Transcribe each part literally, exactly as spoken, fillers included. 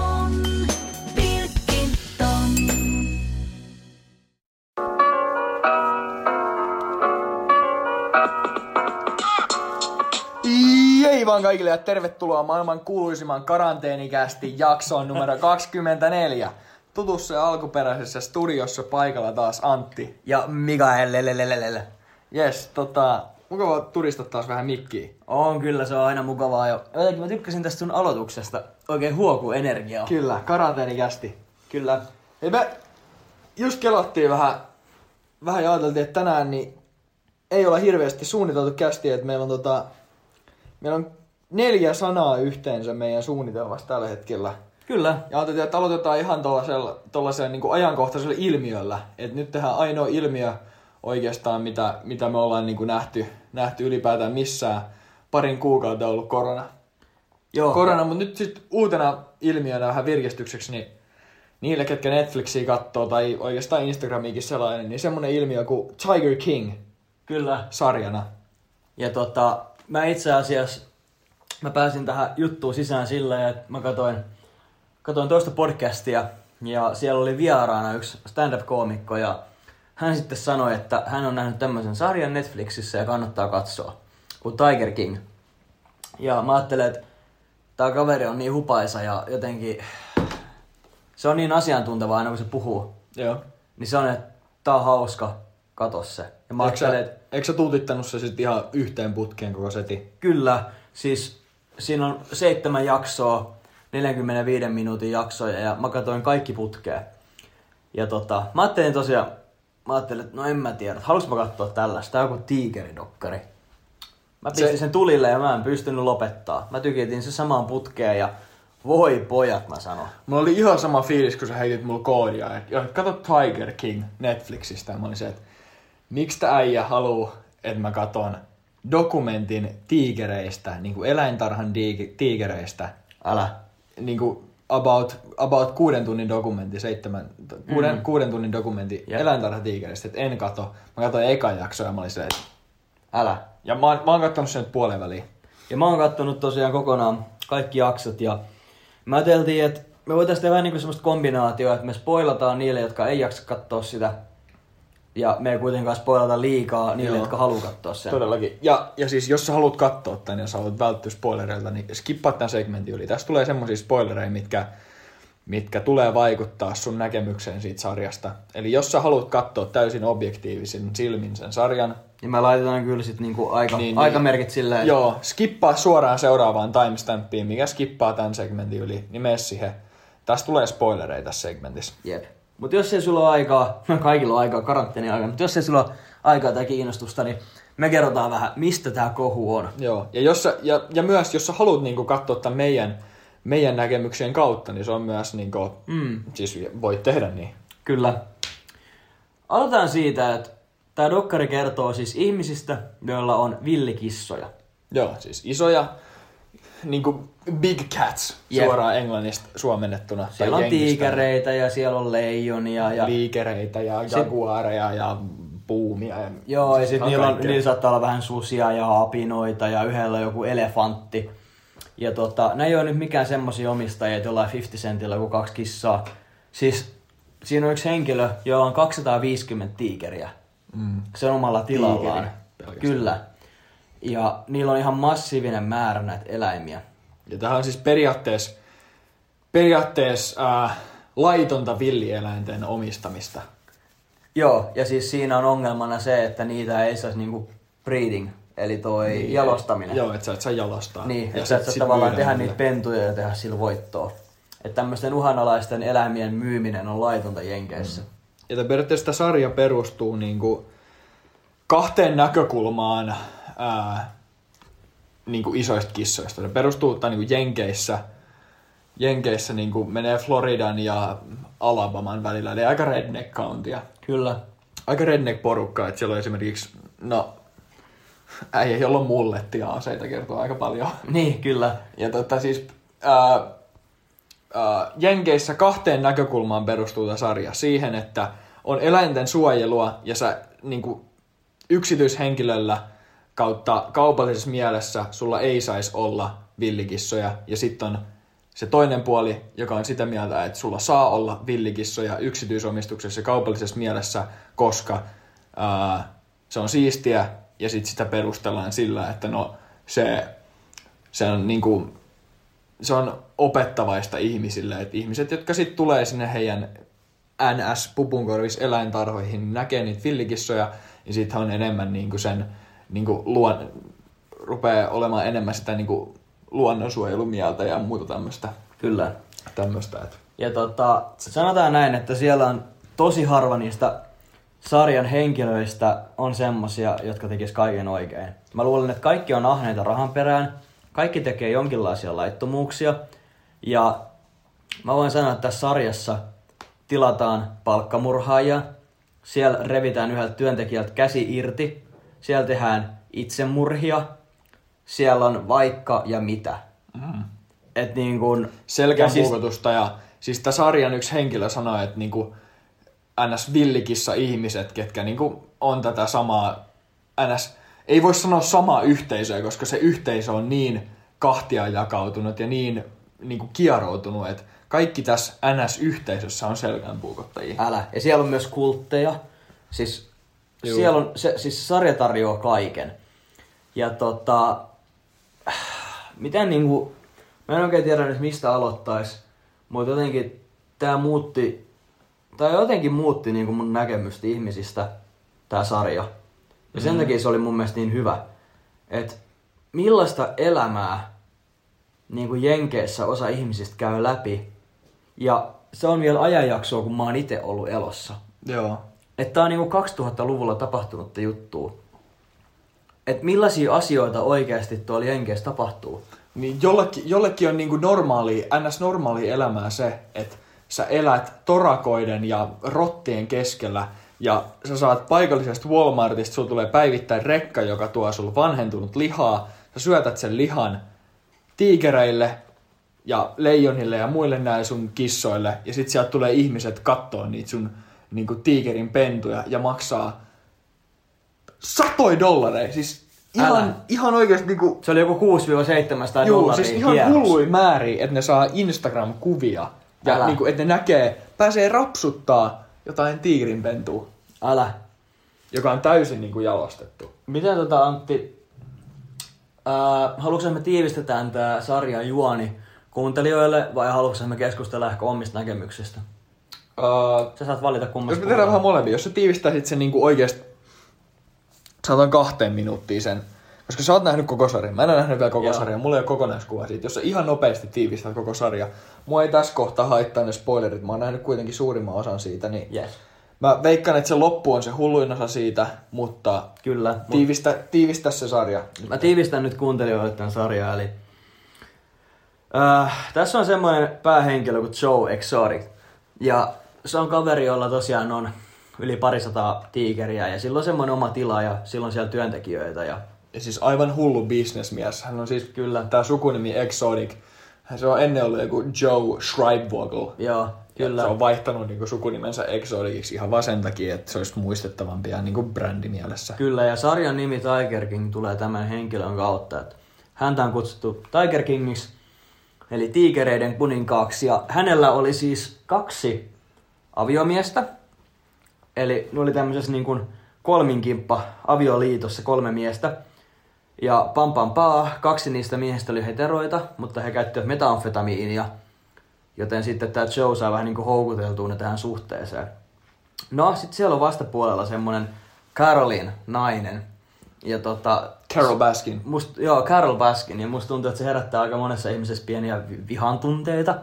on Pilkington. Jei vaan kaikille ja tervetuloa maailman kuuluisimman karanteenikästi jaksoon numero kaksikymmentäneljä. Tutussa alkuperäisessä studiossa paikalla taas Antti. Ja Mikael, lelelelelele. Jes, tota, mukavaa turista taas vähän mikkiä. On kyllä, se on aina mukavaa jo. Jotenkin mä tykkäsin tästä sun aloituksesta. Oikein huokuu energiaa. Kyllä, karanteenikästi. Kyllä. Hei me just kelattiin vähän, vähän ja ajateltiin, että tänään niin ei ole hirveästi suunniteltu kästiä, että meillä on tota, meillä on neljä sanaa yhteensä meidän suunnitelmassa tällä hetkellä. Kyllä. Ja ajateltiin, että aloitetaan ihan tollasella, tollasella niin kuin ajankohtaisella ilmiöllä. Että nyt tehdään ainoa ilmiö oikeastaan, mitä, mitä me ollaan niin kuin nähty, nähty ylipäätään missään. Parin kuukautta on ollut korona. Joo. Korona, mutta nyt sitten uutena ilmiönä vähän virkistykseksi, niin niille, ketkä Netflixiä katsoo tai oikeastaan Instagramiikin sellainen, niin semmoinen ilmiö kuin Tiger King. Kyllä. Sarjana. Ja tota, mä itse asiassa, mä pääsin tähän juttuun sisään sillä, että mä katsoin... Katoin toista podcastia ja siellä oli vieraana yksi stand-up-koomikko ja hän sitten sanoi, että hän on nähnyt tämmöisen sarjan Netflixissä ja kannattaa katsoa, kuin Tiger King. Ja mä ajattelen, että tää kaveri on niin hupaisa ja jotenkin se on niin asiantunteva aina kun se puhuu. Joo. Niin se on, että tää on hauska, kato se. Ja mä ajattelen, että... Eikö sä tultittanut se sitten ihan yhteen putkeen koko setin? Kyllä, siis siinä on seitsemän jaksoa. neljänkymmenenviiden minuutin jaksoja ja mä katsoin kaikki putkeen. Ja tota, mä ajattelin tosiaan, mä ajattelin, että no en mä tiedä, haluaisin mä katsoa tällaista, tää on joku tiikeridokkari. Mä pistin se... sen tulille ja mä en pystynyt lopettaa. Mä tykitin sen samaan putkeen ja voi pojat mä sanon. Mulla oli ihan sama fiilis, kun sä heitit mulla koodia, että kato Tiger King Netflixistä. Mä olin se, että miksi tää äijä haluu, että mä katon dokumentin tiikereistä, niinku eläintarhan tiikereistä. Älä. Niinku about, about kuuden tunnin dokumentti, seitsemän, kuuden, mm. kuuden tunnin dokumentti yep. eläintarhatiikereistä, että en kato. Mä katsoin eka jakso ja mä olin silleen, älä. Ja mä, mä oon kattonut sen puolen väliin. Ja mä oon kattonut tosiaan kokonaan kaikki jaksot ja mä ajateltiin, että me voitais tehdä vähän niinku semmoista kombinaatioa, että me spoilataan niille, jotka ei jaksa katsoa sitä. Ja me ei kuitenkaan spoilata liikaa niille, joo, jotka haluaa katsoa sen. Todellakin. Ja, ja siis jos sä haluat katsoa tän ja sä haluat välttyä spoilereilta, niin skippa tän segmentin yli. Tässä tulee semmosia spoilereja, mitkä, mitkä tulee vaikuttaa sun näkemykseen siitä sarjasta. Eli jos sä haluat katsoa täysin objektiivisin silmin sen sarjan... Niin me laitetaan kyllä sit niinku aika, niin, aikamerkit niin, silleen... Joo, skippaa suoraan seuraavaan timestampiin, mikä skippaa tän segmentin yli, niin mene siihen. Tässä tulee spoilereita tässä segmentissä. Jep. Mutta jos ei sulla ole aikaa, kaikilla on aikaa, karanteeni aikaa, mutta jos ei sulla ole aikaa tai kiinnostusta, niin me kerrotaan vähän, mistä tämä kohu on. Joo, ja, jos sä, ja, ja myös jos sä haluat niinku katsoa tämän meidän, meidän näkemyksien kautta, niin se on myös, niinku, mm. siis voit tehdä niin. Kyllä. Aloitetaan siitä, että tämä dokkari kertoo siis ihmisistä, joilla on villikissoja. Joo, siis isoja, niinku big cats, yep, suoraan englannista suomennettuna. Siellä on tiikereitä ja siellä on leijonia. Ja... Liikereitä ja jaguareja ja puumia. Ja... Joo, ja sitten niillä, niillä saattaa olla vähän susia ja apinoita ja yhdellä joku elefantti. Ja tota, nää ei ole nyt mikään semmosia omistajia, että jollain viisikymmentä sentillä joku kaksi kissaa. Siis siinä on yksi henkilö, jolla on kaksisataaviisikymmentä tiikeriä. Mm. Sen omalla tilallaan. Kyllä. Ja niillä on ihan massiivinen määrä näitä eläimiä. Ja tämähän on siis periaatteessa, periaatteessa äh, laitonta villieläinten omistamista. Joo, ja siis siinä on ongelmana se, että niitä ei saisi niinku breeding, eli toi niin, jalostaminen. Joo, että sä et saa jalostaa. Niin, että sä et saa tavallaan tehdä niitä pentuja ja tehdä sillä voittoa. Että tämmöisten uhanalaisten eläimien myyminen on laitonta Jenkeissä. Mm. Ja periaatteessa tämä sarja perustuu niinku kahteen näkökulmaan. Ää, niin kuin isoista kissoista. Se perustuu tai niin kuin Jenkeissä, Jenkeissä niin kuin menee Floridan ja Alabaman välillä, eli aika redneck-countia. Kyllä. Aika redneck-porukkaa, että siellä on esimerkiksi, no, äijä, jolla on mullettia aseita kertoo aika paljon. Niin, kyllä. Ja tota siis ää, ää, Jenkeissä kahteen näkökulmaan perustuu tämä sarja. Siihen, että on eläinten suojelua ja sä niin kuin yksityishenkilöllä kautta kaupallisessa mielessä sulla ei saisi olla villikissoja. Ja sitten on se toinen puoli, joka on sitä mieltä, että sulla saa olla villikissoja yksityisomistuksessa ja kaupallisessa mielessä, koska ää, se on siistiä ja sitten sitä perustellaan sillä, että no se, se, on, niin kuin, se on opettavaista ihmisille. Että ihmiset, jotka sitten tulee sinne heidän N S-pupunkorvis eläintarhoihin, niin näkee niitä villikissoja ja sitten on enemmän niin kuin sen niin kuin luon, rupeaa olemaan enemmän sitä niin kuin luonnonsuojelumieltä ja muuta tämmöistä. Kyllä. Tämmöistä. Että. Ja tota, sanotaan näin, että siellä on tosi harva niistä sarjan henkilöistä on semmosia, jotka tekis kaiken oikein. Mä luulen, että kaikki on ahneita rahan perään, kaikki tekee jonkinlaisia laittomuuksia ja mä voin sanoa, että tässä sarjassa tilataan palkkamurhaajia, siellä revitään yhdeltä työntekijältä käsi irti, siellä tehdään itsemurhia, siellä on vaikka ja mitä. Mm. Et niin kun, selkäänpuukotusta ja siis, ja siis tämän sarjan yksi henkilö sanoi, että niinku N S villikissa ihmiset, ketkä niinku on tätä samaa N S, ei voi sanoa samaa yhteisöä, koska se yhteisö on niin kahtia jakautunut ja niin niinku kieroutunut, että kaikki tässä N S-yhteisössä on selkäänpuukottajia. Älä. Ja siellä on myös kultteja. Siis, siellä on, se, siis sarja tarjoaa kaiken. Ja tota, miten niinku, mä en oikein tiedä nyt mistä aloittais, mutta jotenkin tää muutti, tai jotenkin muutti niinku mun näkemystä ihmisistä, tää sarja. Ja mm-hmm. sen takia se oli mun mielestä niin hyvä, että millaista elämää niinku Jenkeissä osa ihmisistä käy läpi. Ja se on vielä ajanjaksoa, kun mä oon ite ollut elossa. Joo. Että tää on niinku kaksituhattaluvulla tapahtunutta juttua. Että millaisia asioita oikeasti tuolla Jenkeissä tapahtuu? Niin jollekin, jollekin on niinku normaalia, ns. normaalia elämää se, että sä elät torakoiden ja rottien keskellä ja sä saat paikallisesta Walmartista, sulla tulee päivittäin rekka, joka tuo sulle vanhentunut lihaa. Sä syötät sen lihan tiikereille ja leijonille ja muille näille sun kissoille. Ja sit sieltä tulee ihmiset kattoo niitä sun niinku tiikerin pentuja ja maksaa satoi dollareja, siis ihan, Älä. ihan oikeesti niinku... Se oli joku kuusi seitsemän Juu, dollaria. Siis ihan hulluja määriä, että ne saa Instagram-kuvia. Ja Älä. niinku, että ne näkee, pääsee rapsuttaa jotain tiirinpentua. Älä. Joka on täysin niinku jalostettu. Miten tota Antti, äh, haluatko me tiivistetään tää sarjan juoni kuuntelijoille vai haluatko me keskustella ehkä omista näkemyksistä? Äh, Sä saat valita kummasta. Jos me tehdään vähän molempia, jos sä tiivistäisit sen niinku oikeesti sanotaan kahteen minuuttiin sen, koska sä oot nähnyt koko sarjan. Mä en ole nähnyt vielä koko Joo. sarjan, mulla ei ole kokonaiskuva siitä. Jos sä ihan nopeasti tiivistät koko sarja, mua ei tässä kohtaa haittaa ne spoilerit, mä oon nähnyt kuitenkin suurimman osan siitä. Niin yes. Mä veikkaan, että se loppu on se hulluin osa siitä, mutta Kyllä, tiivistä, mut... tiivistä se sarja. Nyt. Mä tiivistän nyt kuuntelijoille tämän sarjan. Eli... Äh, tässä on semmoinen päähenkilö kuin Joe Exotic. Ja se on kaveri, jolla tosiaan on yli parisataa tiikeriä ja sillä on semmoinen oma tila ja sillä on siellä työntekijöitä. Ja, ja siis aivan hullu bisnesmies. Hän on siis kyllä tää sukunimi Exotic. Se on ennen ollut joku Joe Schreibvogel. Joo, kyllä. Se on vaihtanut niinku sukunimensä Exoticiksi ihan vaan sen takia, että se olisi muistettavampi ja niinku brändimielessä. Kyllä, ja sarjan nimi Tiger King tulee tämän henkilön kautta. Että häntä on kutsuttu Tiger Kingiksi, eli tiikereiden kuninkaaksi. Ja hänellä oli siis kaksi aviomiestä. Eli ne oli tämmöisessä niin kuin kolminkimppa avioliitossa kolme miestä. Ja pam pam paa, kaksi niistä miehistä oli heteroita, mutta he käyttivät metamfetamiinia. Joten sitten tää Joe saa vähän niin kuin houkuteltua ne tähän suhteeseen. No, sit siellä on vastapuolella semmonen Carolin nainen. Ja tota... Carole Baskin. Must, joo, Carole Baskin. Ja musta tuntuu, että se herättää aika monessa ihmisessä pieniä vihan tunteita.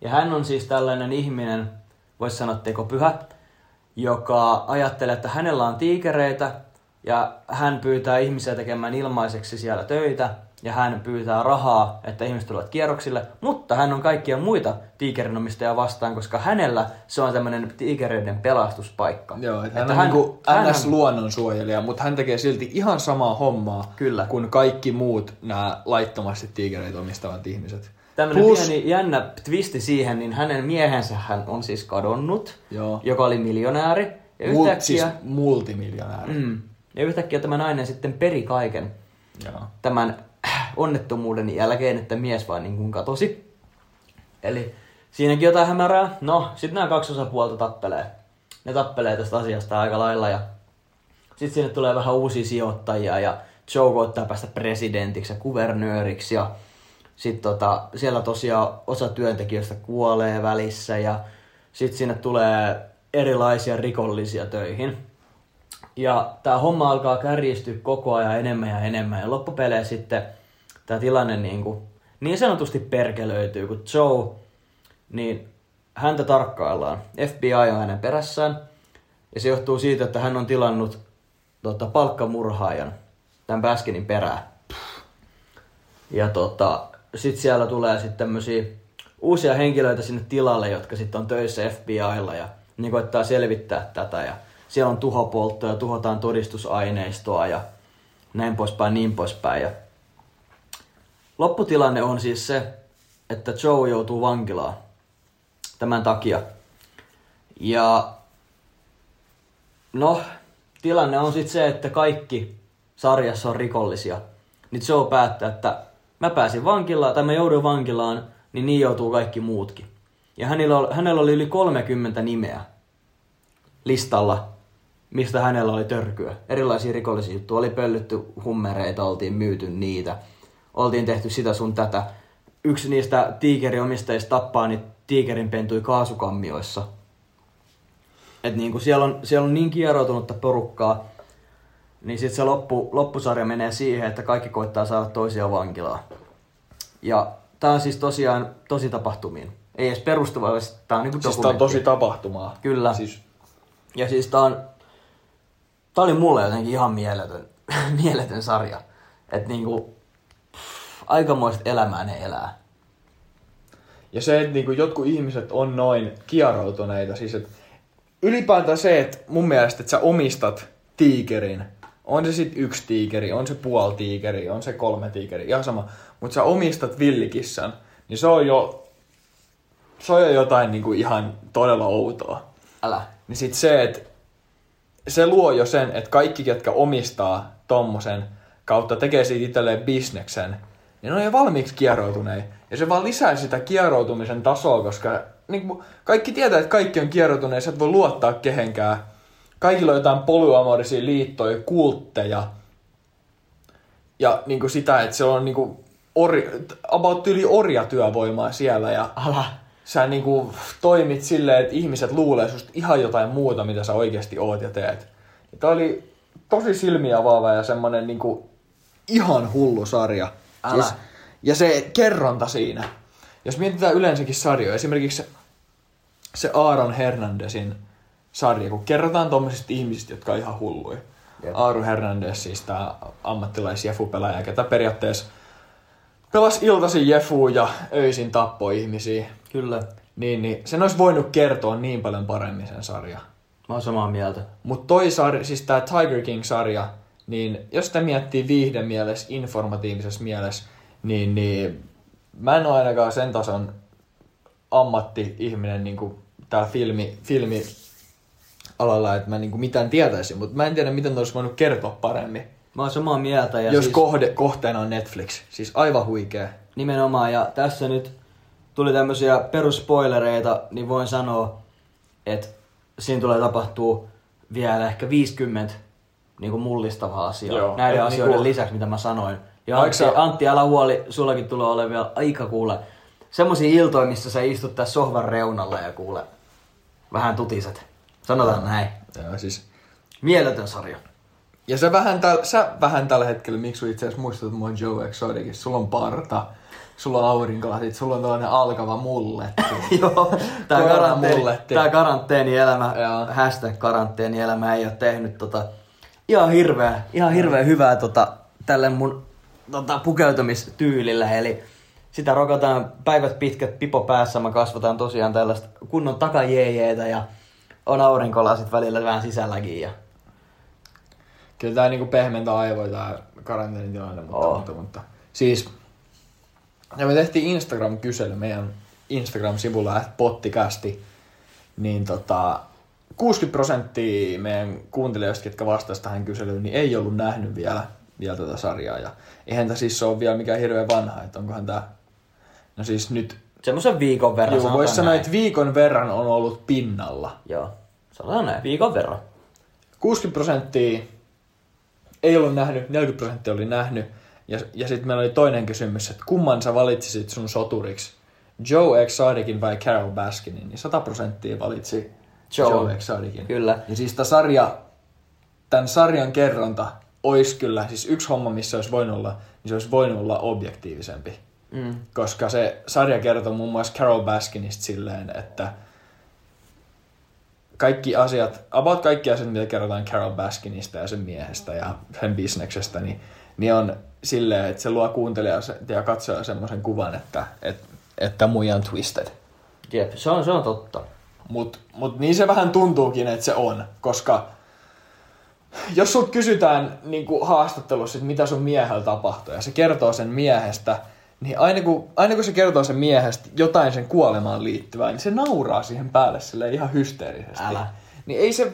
Ja hän on siis tällainen ihminen, voisi sanoa tekopyhä, joka ajattelee, että hänellä on tiikereitä ja hän pyytää ihmisiä tekemään ilmaiseksi siellä töitä ja hän pyytää rahaa, että ihmiset tulevat kierroksille, mutta hän on kaikkia muita tiikerinomistajia vastaan, koska hänellä se on tämmöinen tiikereiden pelastuspaikka. Joo, että hän, että hän on niin kuin N S-luonnonsuojelija, mutta hän tekee silti ihan samaa hommaa Kyllä. kuin kaikki muut nämä laittomasti tiikereitä omistavat ihmiset. Tämmönen Plus... pieni jännä twisti siihen, niin hänen miehensä hän on siis kadonnut, joo, joka oli miljonääri. Ja Mult, yhtäkkiä... Siis multimiljonääri. Mm, ja yhtäkkiä tämä nainen sitten peri kaiken, joo, tämän onnettomuuden jälkeen, että mies vaan niin kuin katosi. Eli siinäkin jotain hämärää. No, sit nämä kaksi osapuolta tappelee. Ne tappelee tästä asiasta aika lailla ja sit sinne tulee vähän uusia sijoittajia ja Joe koittaa päästä presidentiksi ja kuvernööriksi ja sit tota, siellä tosiaan osa työntekijöistä kuolee välissä ja sit sinne tulee erilaisia rikollisia töihin. Ja tää homma alkaa kärjistyä koko ajan enemmän ja enemmän ja loppupeleen sitten tää tilanne niin, kuin, niin sanotusti perkelöityy, kun Joe, niin häntä tarkkaillaan. F B I on hänen perässään ja se johtuu siitä, että hän on tilannut tota, palkkamurhaajan tämän Baskinin perää. Ja tota, sit siellä tulee sit tämmösiä uusia henkilöitä sinne tilalle, jotka sitten on töissä F B I:lla ja ne koittaa selvittää tätä ja siellä on tuhopolttoja, tuhotaan todistusaineistoa ja näin poispäin, niin poispäin. Ja lopputilanne on siis se, että Joe joutuu vankilaan tämän takia. Ja no, tilanne on sitten se, että kaikki sarjassa on rikollisia. Niin Joe päättää, että mä pääsin vankilaan, tai mä joudun vankilaan, niin niin joutuu kaikki muutkin. Ja hänellä, hänellä oli yli kolmekymmentä nimeä listalla, mistä hänellä oli törkyä. Erilaisia rikollisia juttuja. Oli pöllytty hummereita, oltiin myyty niitä. Oltiin tehty sitä sun tätä. Yksi niistä tiikeriomistajista tappaa niitä tiikerinpentuja kaasukammioissa. Et niinku siellä on, siellä on niin kieroutunutta porukkaa, niin sit se loppu, loppusarja menee siihen, että kaikki koittaa saada toisia vankilaan. Ja tää on siis tosiaan tosi tapahtumiin. Ei edes perustuva, tää on niinku dokumentti. Siis tää on tosi tapahtumaa. Kyllä. Siis... Ja siis tää on... Tää oli mulle jotenkin ihan mieletön, mieletön sarja. Et niinku... Pff, aikamoista elämää ne elää. Ja se, että niinku jotkut ihmiset on noin kieroutuneita. Siis et... Ylipäätään se, että mun mielestä, että sä omistat tiikerin. On se sit yksi tiikeri, on se puoli tiikeri, on se kolme tiikeri, ihan sama. Mut sä omistat villikissan, niin se on jo... Se on jo jotain niinku ihan todella outoa. Älä. Niin sit se, että se luo jo sen, että kaikki, ketkä omistaa tommosen kautta tekee siitä itselleen bisneksen, niin ne on jo valmiiksi kieroutuneet. Ja se vaan lisää sitä kieroutumisen tasoa, koska niin kaikki tietää, että kaikki on kieroutuneet, sä et voi luottaa kehenkään. Kaikilla on jotain polyamorisia liittoja, kultteja. Ja niin sitä, että siellä on niin ori, about yli orjatyövoimaa siellä ja... Ala. Sä niinku toimit silleen, että ihmiset luulee susta ihan jotain muuta, mitä sä oikeesti oot ja teet. Ja tää oli tosi silmiä avaava ja semmonen niinku ihan hullu sarja. Älä. Siis, ja se kerronta siinä. Jos mietitään yleensäkin sarjoja, esimerkiksi se Aaron Hernandezin sarja, kun kerrotaan tommosista ihmisistä, jotka on ihan hulluja. Jep. Aaron Hernandez, siis tää ammattilais-jefu-peläjä, ketä periaatteessa pelasi iltaisin jefuu ja öisin tappoi ihmisiä. Kyllä. Niin, niin. Sen olisi voinut kertoa niin paljon paremmin sen sarja. Mä oon samaa mieltä. Mut toi sarja, siis tää Tiger King-sarja, niin jos sitä miettii viihde mielessä, informatiivisessa mielessä, niin, niin mä en oo ainakaan sen tason ammatti-ihminen niinku tää filmi, filmialalla, että mä niinku mitään tietäisin, mut mä en tiedä, miten toi olisi voinut kertoa paremmin. Mä oon samaa mieltä. Ja jos siis... kohde, kohteena on Netflix, siis aivan huikea. Nimenomaan, ja tässä nyt tuli tämmösiä perusspoilereita, niin voin sanoa, että siinä tulee tapahtuu vielä ehkä viisikymmentä niin kuin mullistavaa asiaa. Joo, näiden asioiden niin kuin... lisäksi, mitä mä sanoin. Ja Antti, sä... Antti, älä huoli, sullakin tulee olemaan vielä aika kuule semmosia iltoja, missä sä istut tässä sohvan reunalla ja kuule vähän tutiset. Sanotaan näin. Joo, siis... Mieletön sarja. Ja sä vähän, täl, sä vähän tällä hetkellä, miksi sun itse asiassa muistut mua Joe Exoticin, sulla on parta. Sulla on aurinkolasit, sulla on tällainen alkava mulletti. Joo, tää, karanteeni, tää karanteenielämä, hashtag karanteenielämä ei oo tehnyt tota, ihan hirveä, ihan hirveä hyvää tota, tälle mun tota, pukeutumistyylillä. Eli sitä rokataan päivät pitkät pipo päässä, mä kasvataan tosiaan tällaista kunnon takajeejeitä ja on aurinkolasit välillä vähän sisälläkin. Ja... Kyllä tää niinku pehmentää aivoja tää karanteenitilanne, mutta, mutta, mutta siis... Ja me tehtiin Instagram-kysely meidän Instagram-sivulla, että pottikästi, niin tota, kuusikymmentä prosenttia meidän kuuntelijoista, ketkä vastasivat tähän kyselyyn, niin ei ollut nähnyt vielä, vielä tätä sarjaa. Ja eihän tämä siis ole vielä mikään hirveän vanha, että onkohan tämä... No siis nyt... Semmoisen viikon verran. Joo, voisi sanoa, että viikon verran on ollut pinnalla. Joo, sanotaan näin, viikon verran. kuusikymmentä prosenttia ei ollut nähnyt, neljäkymmentä prosenttia oli nähnyt. Ja, ja sitten meillä oli toinen kysymys, että kumman sä valitsisit sun soturiksi? Joe Exoticin vai Carole Baskinin? Niin sata prosenttia valitsi Joe, Joe Exoticin. Kyllä. Ja siis tää sarja, tämän sarjan kerronta olisi kyllä, siis yksi homma, missä olisi voinut olla, niin se olisi voinut olla objektiivisempi. Mm. Koska se sarja kertoo muun muassa Carole Baskinista silleen, että kaikki asiat, about kaikki asiat, mitä kerrotaan Carole Baskinista ja sen miehestä ja sen bisneksestä, niin, niin on silleen, että se luo kuuntelijaa ja katsoja semmoisen kuvan, että, että, että muija on twisted. Jep, se on, se on totta. Mut, mut niin se vähän tuntuukin, että se on, koska jos sut kysytään niin kuin haastattelussa, että mitä sun miehellä tapahtuu ja se kertoo sen miehestä, niin aina kun, aina kun se kertoo sen miehestä jotain sen kuolemaan liittyvää, niin se nauraa siihen päälle silleen ihan hysteerisesti. Älä. Niin ei se,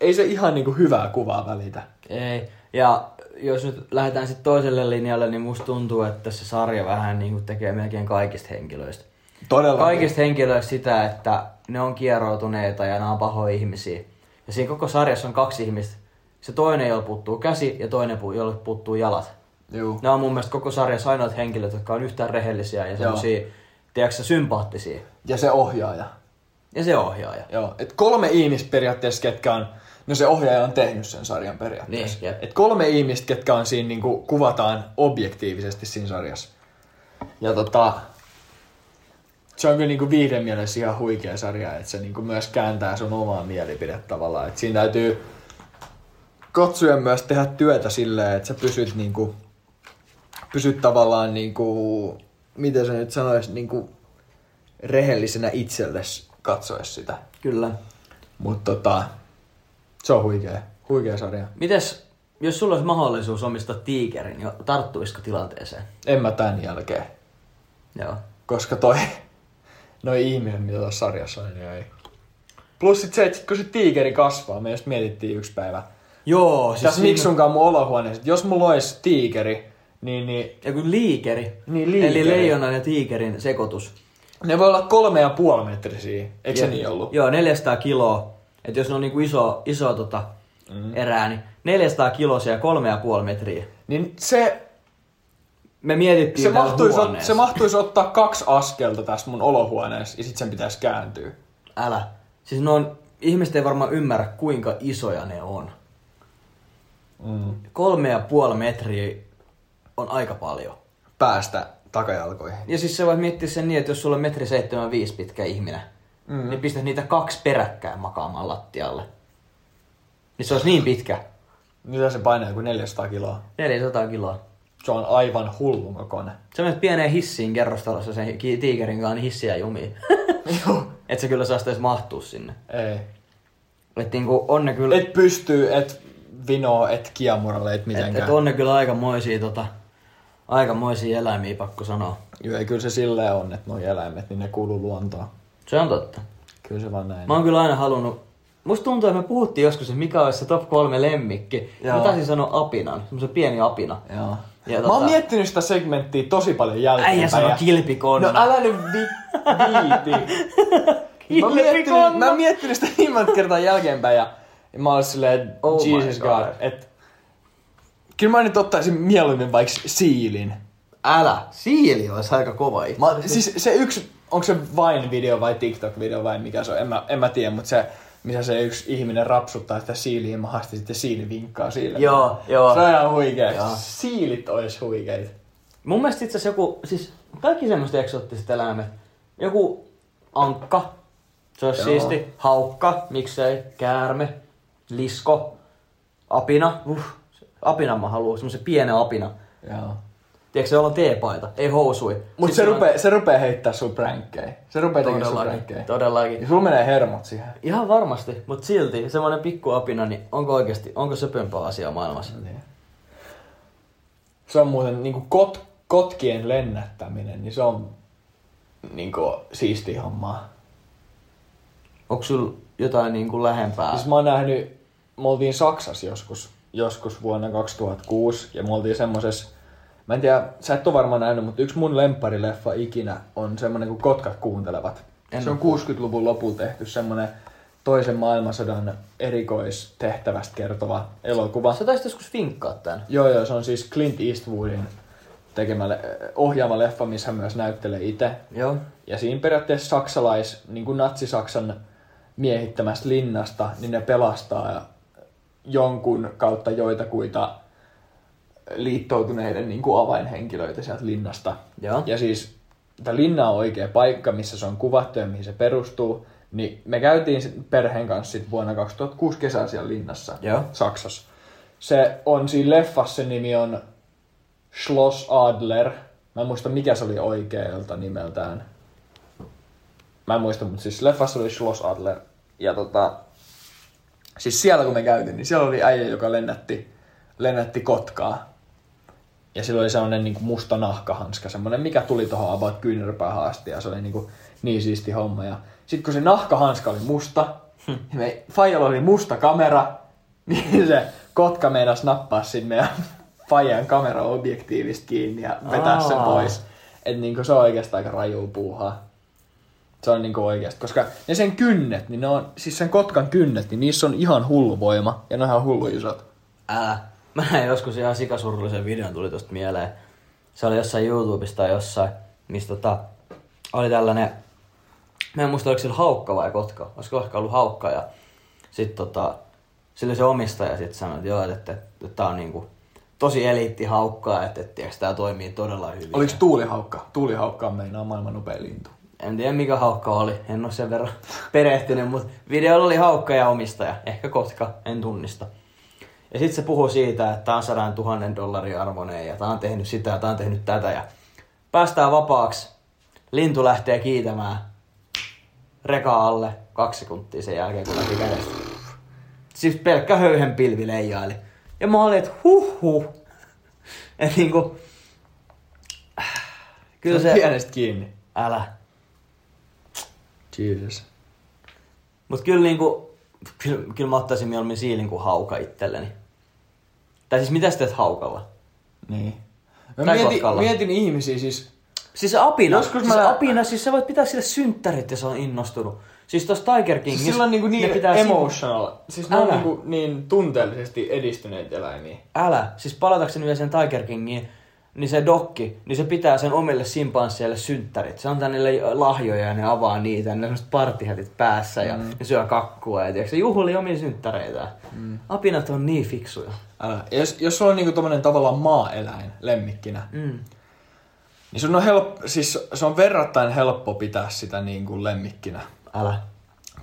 ei se ihan niinku hyvää kuvaa välitä. Ei. Ja jos nyt lähdetään sitten toiselle linjalle, niin musta tuntuu, että se sarja vähän niinku tekee melkein kaikista henkilöistä. Todella. Kaikista henkilöistä sitä, että ne on kieroutuneita ja ne on pahoja ihmisiä. Ja siinä koko sarjassa on kaksi ihmistä. Se toinen, jolle puuttuu käsi ja toinen, jolle puuttuu jalat. Juu. Nämä on mun mielestä koko sarjassa ainoat henkilöt, jotka on yhtään rehellisiä ja semmosia, tiedätkö, sympaattisia. Ja se ohjaaja. Ja se ohjaaja. Joo, et kolme ihmistä periaatteessa, ketkä on, no se ohjaaja on tehnyt sen sarjan periaatteessa. Niin, et kolme ihmistä, ketkä on siinä, niin kuin kuvataan objektiivisesti siinä sarjassa. Ja tota, se on kyllä niin kuin viiden mielessä ihan huikea sarja, että se niin kuin myös kääntää sun omaa mielipidettä tavallaan. Et siinä täytyy katsojen myös tehdä työtä silleen, että sä pysyt niin kuin pysyt tavallaan niinku, miten sä nyt sanois, niinku rehellisenä itsellesi katsoes sitä. Kyllä. Mut tota, se on huikea, huikea sarja. Mites, jos sulla olisi mahdollisuus omistaa tiikerin, niin tarttuisiko tilanteeseen? En mä tän jälkeen. Joo. Koska toi, noi ihmiset, mitä tuossa sarjassa on, niin ei. Plus sit se, että kun se tiikeri kasvaa, me just mietittiin yksi päivä. Joo. Siis tässä Miksunkaan mun olohuoneessa, jos mulla olisi tiikeri, Niin, niin. Ja kun liikeri. Niin, liikeri. Eli leijonan ja tiikerin sekoitus. Ne voi olla kolme ja puoli metrisiä, eikö ja, se niin ollut? Joo, neljäsataa kiloa. Että jos ne on niinku iso, iso tota, mm. erää, niin neljäsataa kiloisia ja kolme ja puoli metriä. Niin se... Me mietittiin se mahtuisi, ot, se mahtuisi ottaa kaksi askelta tästä mun olohuoneessa ja sit sen pitäisi kääntyä. Älä. Siis ne on... Ihmiset ei varmaan ymmärrä, kuinka isoja ne on. Mm. Kolme ja puoli metriä on aika paljon. Päästä takajalkoihin. Ja siis sä voit miettiä sen niin, että jos sulla on metri seitsemänkymmentäviisi pitkä ihminen, mm. niin pistät niitä kaksi peräkkäin makaamaan lattialle. Niin se olisi niin pitkä. Mitä se painaa kuin neljäsataa kiloa? neljäsataa kiloa. Se on aivan hullu kone. Sä menet pieneen hissiin kerrostalossa sen tiikerin kanssa, niin hissiä jumiin. Et sä kyllä saa sitä edes mahtua sinne. Ei. Et niinku on ne kyllä... Et pystyy, et vinoo, et kiamuralle, et mitenkään. Et, et on ne kyllä aikamoisia tota... Aikamoisia eläimiä, pakko sanoa. Joo, ei kyllä se silleen on, että nuo eläimet, niin ne kuuluu luontoon. Se on totta. Kyllä se vaan näin. Mä oon kyllä aina halunnut... Musta tuntuu, että me puhuttiin joskus, että mikä olisi se top kolme lemmikki. Joo. Mä taisin sanoa apinan, semmosen pieni apina. Joo. Ja mä tota... oon miettinyt sitä segmenttiä tosi paljon jälkeenpäin. Äijä sano kilpikonna. No älä nyt vi... viiti. Kilpikonna! Mä oon miettinyt sitä niin monta kertaa jälkeenpäin ja mä oon silleen, oh Jesus God, God. Et... Kyllä mä nyt ottaisin mieluummin vaikka siilin. Älä! Siili olisi aika kova itse. Mä, siis se yksi, onko se Vine-video vai TikTok-video vai mikä se on, en mä, en mä tiedä, mutta se, missä se yksi ihminen rapsuttaa sitä siiliä, mä haastin sitten siili vinkkaa siille. Joo, joo. Se on ihan huikea. Joo. Siilit olisi huikeita. Mun mielestä itse asiassa joku, siis kaikki semmoista eksoottiset eläimet. Joku ankka, se olisi joo. siisti, haukka, miksei, käärme, lisko, apina, uh. Apinan mä haluan, semmosen pienen apina. Joo. Tiedätkö, se on teepaita, ei housui. Mut se, rupee, on... se rupee heittää sun pränkkejä. Se rupee tekemään sun pränkkejä. Todellakin. Ja sulla menee hermot siihen. Ihan varmasti, mut silti semmonen pikku apina, niin onko oikeesti, onko söpömpää asiaa maailmassa? Niin. Se on muuten niinku kot, kotkien lennättäminen, niin se on niinku siistiä hommaa. Onko sulla jotain niinku lähempää? Siis mä oon nähnyt, me oltiin Saksassa joskus, joskus vuonna kaksituhattakuusi ja me oltiin semmosessa, mä en tiedä, sä et ole varmaan nähnyt, mutta yksi mun lempparileffa ikinä on semmonen kuin Kotkat kuuntelevat. En se on kuusikymmentäluvun lopulla tehty semmonen toisen maailmansodan erikoistehtävästä kertova elokuva. Sä taisit joskus vinkkaa tän. Joo joo, se on siis Clint Eastwoodin tekemä le- ohjaama leffa, missä hän myös näyttelee itse. Joo. Ja siinä periaatteessa saksalais, niin kuin natsi-Saksan miehittämästä linnasta, niin ne pelastaa jonkun kautta joitakuita liittoutuneiden niin kuin avainhenkilöitä sieltä linnasta. Joo. Ja siis tämä linna on oikea paikka, missä se on kuvattu ja mihin se perustuu. Niin me käytiin perheen kanssa sit vuonna kaksituhattakuusi kesällä siellä linnassa, joo, Saksassa. Se on siinä leffassa, sen nimi on Schloss Adler. Mä en muista, mikä se oli oikealta nimeltään. Mä en muista, mutta siis leffassa oli Schloss Adler. Ja tota, siis siellä kun me käytiin, niin siellä oli äijä, joka lennätti, lennätti kotkaa. Ja sillä oli sellainen niin kuin musta nahkahanska, semmoinen, mikä tuli tuohon about kyynärpäähän asti. Ja se oli niin, kuin, niin siisti homma. Ja sitten kun se nahkahanska oli musta, hmm. ja me faijalla oli musta kamera, niin se kotka meinasi nappaa sinne meidän faijan kameraobjektiivista kiinni ja vetää Aa. sen pois. Että niinku se on oikeastaan aika rajuu puuhaa. Se on niinku oikeasti, koska ne sen kynnet, niin ne on, siis sen kotkan kynnet, niin niissä on ihan hullu voima ja ne on ihan hullu isot. Ää, mä näin joskus ihan sikasurullisen videon, tuli tosta mieleen. Se oli jossain YouTubesta tai jossain, missä tota, oli tällainen... Mä en muista, oliko sillä haukka vai kotka. Olisiko ehkä ollut haukka ja sit tota, sillä se omistaja sit sanoi, että joo, että, että, että tää on niinku tosi eliittihaukkaa, että, että tiiäks, tää toimii todella hyvin. Oliko tuulihaukka? Tuulihaukka on meinaa maailman nopea lintu. En tiedä mikä haukka oli, en oo sen verran perehtynyt, mut videolla oli haukka ja omistaja, ehkä kotka, en tunnista. Ja sit se puhui siitä, että tää on sadan tuhannen dollarin arvoinen ja tää on tehnyt sitä ja tää on tehnyt tätä ja päästään vapaaks, lintu lähtee kiitämään. Reka alle kaksi sekuntia sen jälkeen, kun lähti kädestä. Siis pelkkä höyhenpilvi leijaili. Ja mä olin, että huh huh. Et niinku... Kyllä se... Pienestä kiinni. Älä. Jesus. Mut kyllä niinku... Kyllä, kyllä mä ottaisin mieluummin siilin kuin hauka itselleni. Tai siis mitä sä teet haukalla? Niin. Mä mietin, mietin ihmisiä siis... Siis se apina, joskus siis mä... apina, siis sä voit pitää sille synttärit ja se on innostunut. Siis tossa Tiger Kingissä... Siis sillä on niinku niin emotional, sivu... siis ne on niinku niin tunteellisesti edistyneet eläimiä. Älä, siis palatakseni vielä sen Tiger Kingiin, niin se dokki, niin se pitää sen omille simpansseille synttärit. Se antaa niille lahjoja ja ne avaa niitä, ne on partyhätit päässä ja mm. ne syö kakkua ja tiiäks, se juhli omia synttäreitään. Mm. Apinat on niin fiksuja. Älä, jos, jos sulla on niinku tommonen tavallaan maaeläin lemmikkinä, mm. niin se on help, siis se on verrattain helppo pitää sitä niin kuin lemmikkinä. Älä.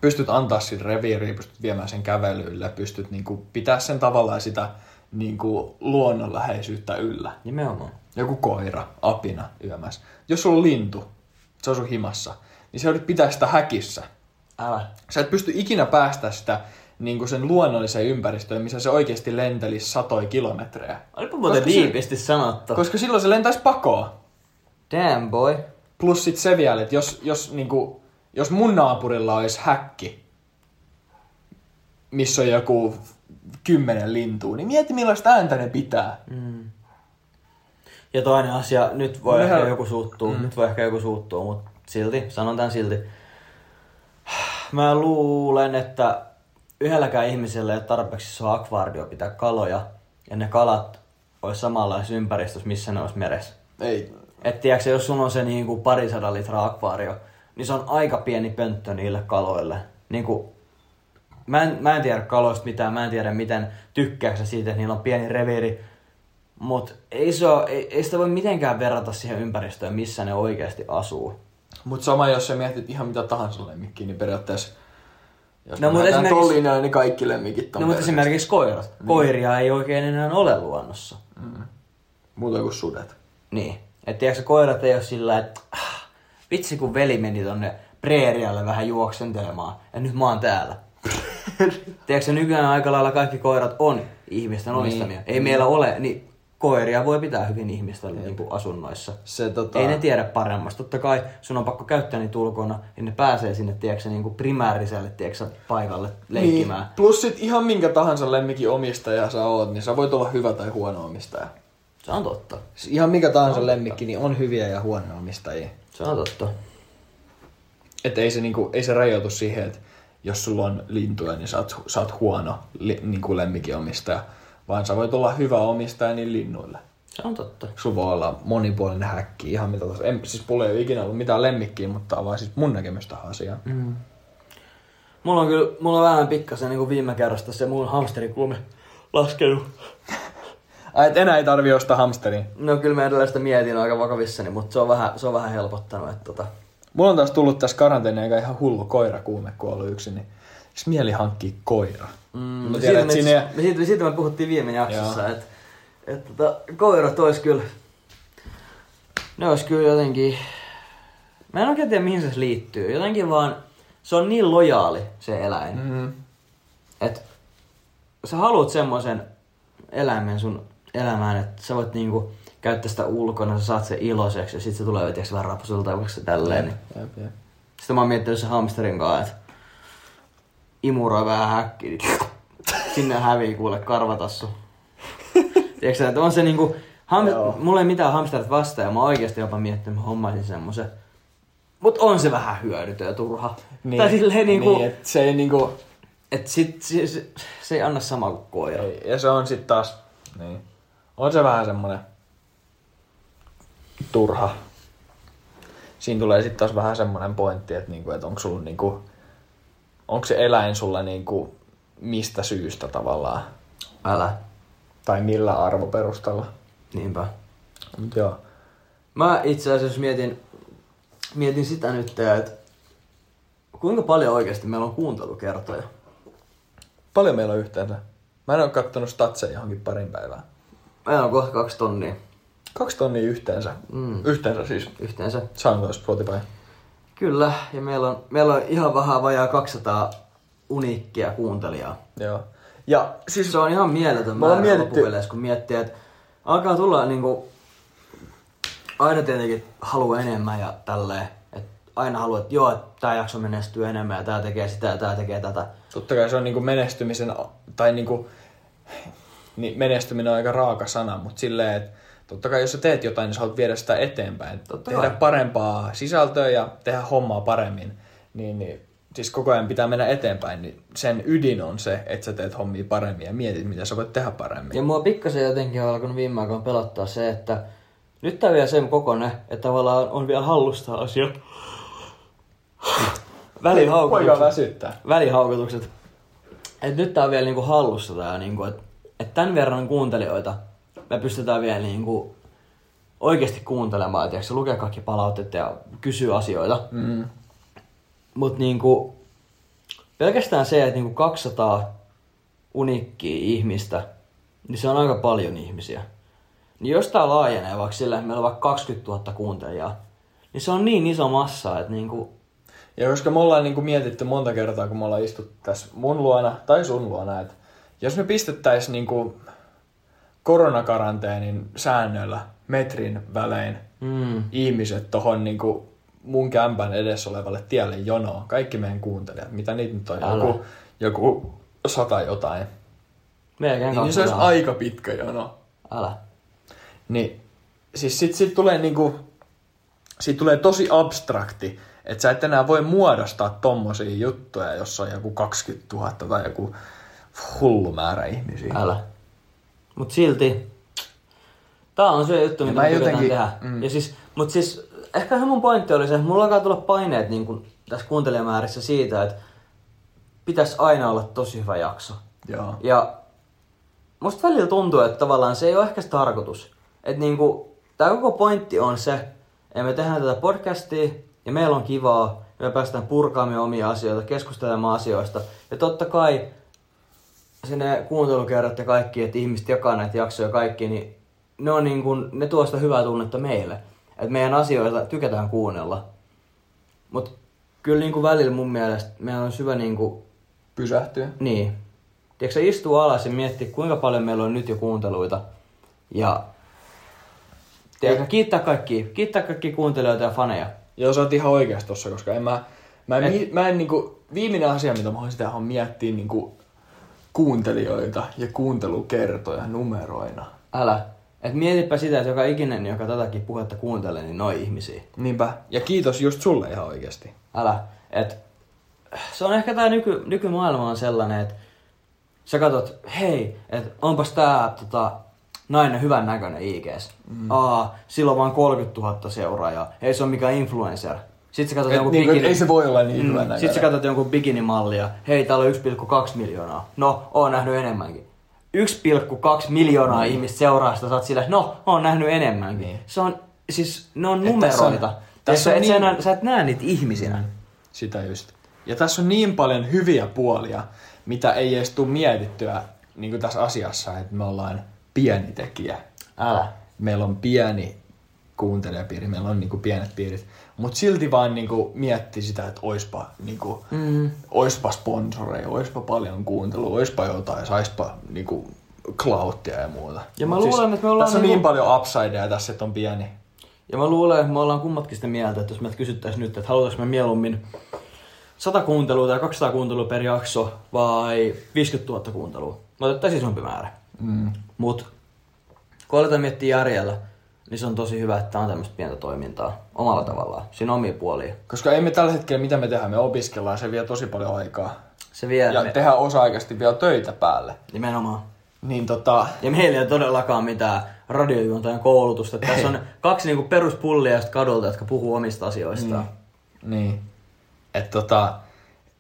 Pystyt antaa sille reviiriä, pystyt viemään sen kävelyille, pystyt niin kuin pitää sen tavallaan sitä niin kuin luonnonläheisyyttä yllä. Nimenomaan. Joku koira, apina yömässä. Jos sulla on lintu, se on sun himassa, niin se yrität pitää sitä häkissä. Älä. Sä et pysty ikinä päästä sitä niin kuin sen luonnolliseen ympäristöön, missä se oikeasti lentelisi satoja kilometrejä. Olipa muuten liipisti sanottu. Koska silloin se lentäisi pakoon. Damn boy. Plus sit se vielä, että jos, jos, niinku, jos mun naapurilla olisi häkki, missä on joku kymmenen lintua, niin mieti millaista ääntä ne pitää. Mm. Ja toinen asia, nyt voi Mehän... ehkä joku suuttuu, mm. nyt voi ehkä joku suuttuu, mutta silti, sanon tän silti. Mä luulen, että yhdelläkään ihmisellä ei ole tarpeeksi se akvaario pitää kaloja, ja ne kalat olisi samanlaisessa ympäristössä, missä ne olisi meressä. Ei. Et tiiäksä, jos sun on se niinku parisadan litraa akvaario, niin se on aika pieni pönttö niille kaloille. Niinku, mä, en, mä en tiedä kaloista mitään, mä en tiedä miten tykkääksä siitä, että niillä on pieni reviiri. Mut ei, se oo, ei, ei sitä voi mitenkään verrata siihen ympäristöön, missä ne oikeesti asuu. Mut sama, jos sä mietit ihan mitä tahansa lemmikkiä, niin periaatteessa... Jos no, mut esimerkiksi... tollinaan, niin kaikki lemmikit on no, mutta esimerkiksi koirat. Niin. Koiria ei oikein enää ole luonnossa. Mm. Muuta kuin sudet. Niin. Et tiiäksä, koirat ei oo sillä, että ah, vitsi kun veli meni tonne preerialle vähän juoksentelemaan ja nyt mä oon täällä. Tiiäksä, nykyään aika lailla kaikki koirat on ihmisten omistamia. Niin. Ei meillä ole, niin koiria voi pitää hyvin ihmistä niin kuin asunnoissa. Se, tota... Ei ne tiedä paremmasta. Totta kai sun on pakko käyttää niitä ulkona, niin ne pääsee sinne tiedätkö, niin kuin primääriselle tiedätkö, paikalle leikkimään. Niin. Plus sit ihan minkä tahansa lemmikin omistaja sä oot, niin sä voit olla hyvä tai huono omistaja. Se on totta. Ihan mikä tahansa lemmikki, niin on hyviä ja huonoja omistajia. Se on totta. Että ei se, niinku, ei se rajoitu siihen, että jos sulla on lintuja, niin sä oot, sä oot huono li, niinku lemmikin omistaja. Vaan sä voit olla hyvä omistaja niin linnuille. Se on totta. Sulla voi olla monipuolinen häkki, ihan mitä taas. En, siis mulla ei ole ikinä ollut mitään lemmikkiä, mutta vaan siis mun näkemystä asiaa. Mm. Mulla on kyllä, mulla on vähän pikkasen niin kuin viime kerrasta se mun hamsteriklume laskenut. Ai, et enää ei tarvii ostaa hamsteria. No kyllä mä edelleen sitä mietin aika vakavissani, mutta se on vähän, se on vähän helpottanut. Että tota... Mulla on taas tullut tässä karanteenia aika ihan hullu koirakuume, kun on ollut yksin, niin siis mieli hankkii koira. Mm, mä tiedän, siitä, me, sinne... siitä, siitä me puhuttiin viime jaksossa, että et, tota, koirat ois kyllä, ne ois kyllä jotenkin, mä en oikein tiedä mihin se liittyy, jotenkin vaan se on niin lojaali se eläin, mm-hmm. että sä haluut semmoisen eläimen sun elämään, että sä voit niinku käyttää sitä ulkona, sä saat sen iloiseksi ja sit se tulee veteeksi vähän rapusulta ja vaikka tälleen. Jep, jep, jep. Sitten mä oon miettinyt sen hamsterin kanssa, että imuroi vähän häkkiä, niin sinne hävii kuule karvatassu. Tiedätkö sä, että on se niinku, hamster, mulla ei mitään hamsterit vastaan ja mä oikeesti jopa miettinyt, mä hommaisin semmosen. Mut on se vähän hyödytön ja turha. Niin, tai silleen niinku... Niin, et se ei niinku... Et sit se, se, se ei anna samaa kuin koira. Ei, ja se on sit taas... Niin. On se vähän semmonen turha. Siinä tulee sitten taas vähän semmonen pointti, että niinku, et onko sulla niinku, onko se eläin sulla niinku, mistä syystä tavallaan? Älä. Tai millä arvoperustalla? Niinpä. Mut joo. Mä itse asiassa mietin, mietin sitä nyt, että kuinka paljon oikeasti meillä on kuuntelukertoja? Paljon meillä on yhteensä? Mä en oo kattonut statseja johonkin parin päivään. Meillä on kohta kaksi tonnia. Kaksi tonnia yhteensä? Mm. Yhteensä siis? Yhteensä. Saanko Spotify? Kyllä, ja meillä on, meillä on ihan vähän vajaa kaksisataa uniikkia kuuntelijaa. Joo. Ja siis... Se on ihan mieletön määrä mietitty... lopupeleissä, kun miettii, että alkaa tulla niinku... Aina tietenkin haluaa enemmän ja tälleen. Et aina haluaa, että joo, että tää jakso menestyy enemmän ja tää tekee sitä ja tää tekee tätä. Totta kai se on niinku menestymisen... Tai niinku... Niin menestyminen on aika raaka sana, mutta silleen, että totta kai jos sä teet jotain, niin sä haluat viedä sitä eteenpäin. Totta tehdä kai. Parempaa sisältöä ja tehdä hommaa paremmin. Niin, niin, siis koko ajan pitää mennä eteenpäin. Niin sen ydin on se, että sä teet hommia paremmin ja mietit, mitä sä voit tehdä paremmin. Ja mua pikkasen jotenkin on alkanut viime aikoina pelottaa se, että nyt tää vielä sen kokoinen, että tavallaan on vielä hallusta asia. Välihaukotukset. Voikaa väsyttää. Välihaukotukset. Et nyt tää on vielä niinku hallussa tää niinku, että että tämän verran kuuntelijoita me pystytään vielä niinku oikeasti kuuntelemaan, tiedätkö, lukea kaikki palautetta ja kysyä asioita. Mm. Mutta niinku, pelkästään se, että niinku kaksisataa uniikkiä ihmistä, niin se on aika paljon ihmisiä. Niin jos tää laajenee vaikka sillä, että meillä on vaikka kaksikymmentätuhatta kuuntelijaa, niin se on niin iso massa, että niinku... Ja koska me ollaan niinku mietitty monta kertaa, kun me ollaan istuttu tässä mun luona tai sun luona, että jos me pistettäisiin niinku koronakaranteenin säännöillä metrin välein mm. ihmiset tohon niinku mun kämpän edessä olevalle tielle jonoon, kaikki meidän kuuntelijat, mitä niitä nyt on, joku, joku sata jotain, niin, niin se olisi aika pitkä jono. Älä. Niin, siis sit, sit tulee niinku, sit tulee tosi abstrakti, että sä et enää voi muodostaa tommosia juttuja, jos on joku kaksikymmentätuhatta tai joku hullu määrä ihmisiä. Älä. Mut silti, tää on se juttu, mitä me jotenkin... tehdä. Mm. Ja siis, mut siis, ehkä se mun pointti oli se, että mulla alkaa tulla paineet niin kun tässä kuuntelijamäärissä siitä, että pitäisi aina olla tosi hyvä jakso. Joo. Ja musta välillä tuntuu, että tavallaan se ei ole ehkä se tarkoitus. Että niinku, tää koko pointti on se, että me tehdään tätä podcastia ja meillä on kivaa ja me päästään purkaamaan omia asioita, keskustelemaan asioista. Ja totta kai sinne kuuntelukerrat ja kaikki, että ihmiset jakaa näitä jaksoja kaikki, niin ne, on niin kuin, ne tuo sitä hyvää tunnetta meille. Että meidän asioita tykätään kuunnella. Mutta kyllä niin kuin välillä mun mielestä meidän on syvä niin kuin... pysähtyä. Niin. Tiedätkö, istuu alas ja miettiä, kuinka paljon meillä on nyt jo kuunteluita. Ja Tiedätkö, kiittää kaikkia. Kiittää kaikkia kuuntelijoita ja faneja. Joo, sä oot ihan oikeassa tossa, koska en mä... Mä en, Et... mä en niinku... Viimeinen asia, mitä mä haluan sitä on miettiä niinku kuuntelijoita ja kuuntelukertoja numeroina. Älä. Et mietipä sitä, että joka ikinen, joka tätäkin puhetta kuuntelee, niin noi ihmisiä. Niinpä. Ja kiitos just sulle ihan oikeesti. Älä. Et... Se on ehkä tää nyky, nykymaailma on sellainen, että sä katot, hei, että onpas tää tota, nainen hyvän näköinen I G:ssä. Mm. Aa, sillä on vaan kolmekymmentätuhatta seuraajaa. Ei se ole mikään influencer. Sit sä katot et, jonkun niin, bikini. Ei se voi olla niin mm. hyvän näköinen. Sit sä katot jonkun bikinimallia. Hei, täällä on yksi pilkku kaksi miljoonaa. No, oon nähnyt enemmänkin. yksi pilkku kaksi miljoonaa mm. ihmistä seuraa sitä. Sä oot sillä, no, oon nähnyt enemmänkin. Mm. Se on, siis, ne on numeroita. Et tässä on, tässä et, on et, niin... sä, sä et näe niitä ihmisinä. Sitä just. Ja tässä on niin paljon hyviä puolia, mitä ei edes tule mietittyä niin kuin tässä asiassa, että me ollaan pieni tekijä. Älä. Meillä on pieni kuuntelijapiiri, meillä on niin kuin pienet piirit. Mutta silti vaan niin kuin mietti sitä, että oispa, niin kuin, mm. oispa sponsoreja, oispa paljon kuuntelua, oispa jotain, saispa niin kuin clouttia ja muuta. Ja mä luulen, siis, että me ollaan tässä on niin, niin paljon upsideja tässä, että on pieni. Ja mä luulen, että me ollaan kummatkin sitä mieltä, että jos me kysyttäisiin nyt, että halutaanko me mieluummin sata kuuntelua tai kaksisataa kuuntelua per jakso vai viisikymmentätuhatta kuuntelua. Mä otettaisiin isompi määrä. Mm. Mut kun aletaan miettiä järjellä, niin se on tosi hyvä, että tää on tämmöstä pientä toimintaa. Omalla tavallaan. Siinä omia puolia. Koska emme tällä hetkellä, mitä me tehdään, me opiskellaan. Se vie tosi paljon aikaa. Se vie. Ja me... tehdään osa-aikaisesti vielä töitä päälle. Nimenomaan. Niin tota... Ja meillä ei ole todellakaan mitään radiojuontajan koulutusta. Tässä on kaksi niinku peruspullia kadulta, jotka puhuu omista asioistaan. Mm. Niin. Että tota,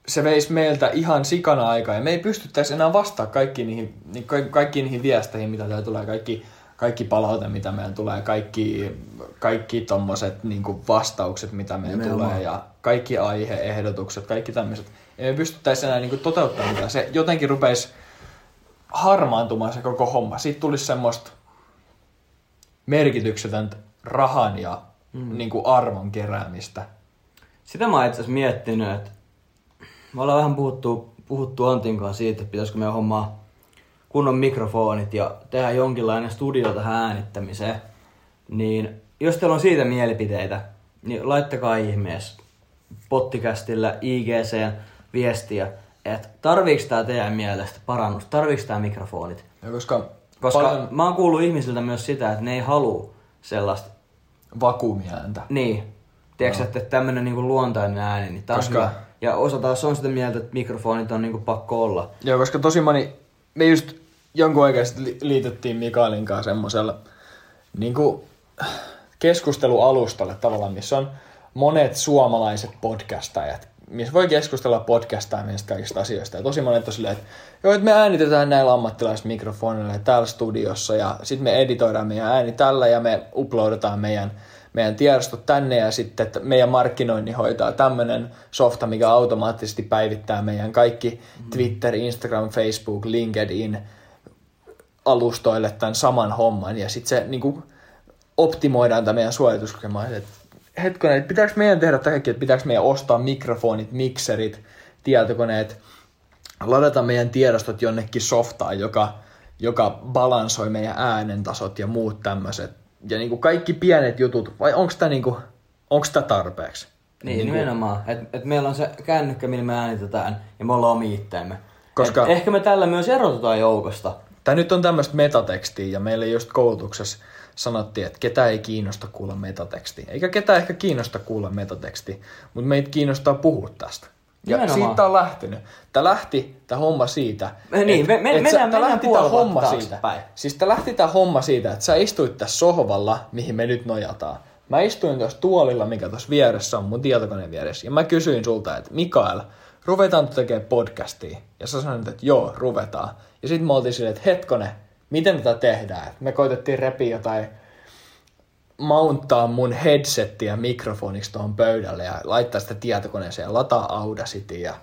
se veisi meiltä ihan sikana aikaa ja me ei pystyttäisi enää vastaa kaikkiin niihin, ka, kaikkiin niihin viesteihin, mitä täällä tulee, kaikki, kaikki palaute, mitä meillä tulee, kaikki, kaikki tommoset niinku vastaukset, mitä meillä Nimenomaan. tulee ja kaikki aiheehdotukset, kaikki tämmöiset. Ei me pystyttäisi enää niinku toteuttamaan mitään. Se jotenkin rupeisi harmaantumaan se koko homma. Siitä tulisi semmoista merkityksetöntä rahan ja mm. niinku arvon keräämistä. Sitä mä oon itse asiassa miettinyt, että me ollaan vähän puhuttu, puhuttu Antin kanssa siitä, että pitäisikö meidän hommaa kunnon mikrofonit ja tehdä jonkinlainen studio tähän äänittämiseen. Niin jos teillä on siitä mielipiteitä, niin laittakaa ihmeessä podcastilla I G:seen viestiä, että tarviiks tää teidän mielestä parannus, tarviiks tää mikrofonit. Ja koska koska paljon... mä oon kuullut ihmisiltä myös sitä, että ne ei halua sellaista vakuumiääntä. Niin. Tiedätkö, no. että tämmönen niinku luontainen ääni, niin taas koska... ja osa taas on sitä mieltä, että mikrofonit on niinku pakko olla. Joo, koska tosi moni, me just jonkun oikeasti liitettiin Mikaelin kanssa semmoselle niinku keskustelualustalle tavallaan, missä on monet suomalaiset podcastajat, missä voi keskustella podcastaamista kaikista asioista. Ja tosi monet on silleen, että joo, että me äänitetään näillä ammattilaismikrofoneilla täällä studiossa ja sit me editoidaan meidän ääni tällä ja me uploadataan meidän meidän tiedostot tänne ja sitten että meidän markkinointi hoitaa tämmönen softa, mikä automaattisesti päivittää meidän kaikki Twitter, Instagram, Facebook, LinkedIn alustoille tämän saman homman. Ja sitten se niinku optimoidaan tämä meidän suorituskykyä. Hetkinen, että pitääkö meidän tehdä tämä kaikki, että pitääkö meidän ostaa mikrofonit, mikserit, tietokoneet, ladata meidän tiedostot jonnekin softaan, joka, joka balansoi meidän äänen tasot ja muut tämmöiset. Ja niinku kaikki pienet jutut, vai onko tää niinku, onko tää tarpeeksi? Niin, niinku... nimenomaan. Että et meillä on se kännykkä, millä me äänitetään, ja me ollaan omi itteemme. Koska... Ehkä me tällä myös erotetaan joukosta. Tää nyt on tämmöistä metatekstiä, ja meille just koulutuksessa sanottiin, että ketä ei kiinnosta kuulla metatekstiä. Eikä ketä ehkä kiinnosta kuulla metatekstiä, mutta meitä kiinnostaa puhua tästä. Ja nimenomaan. Siitä on lähtenyt. Tää lähti tää homma siitä. Me, niin, me, me, et, mennään, tää lähti tää homma siitä. Päin. Siis tää lähti tää homma siitä, että sä istuit tässä sohvalla, mihin me nyt nojataan. Mä istuin tuossa tuolilla, mikä tuossa vieressä on, mun tietokoneen vieressä. Ja mä kysyin sulta, että Mikael, ruvetaan tekemään podcastia? Ja sä sanoit, että joo, ruvetaan. Ja sit me oltiin silleen, että hetkone, miten tätä tehdään? Me koitettiin repiä jotain, mounttaa mun headsettiä mikrofoniksi tuohon pöydälle ja laittaa sitä tietokoneeseen ja lataa Audacity ja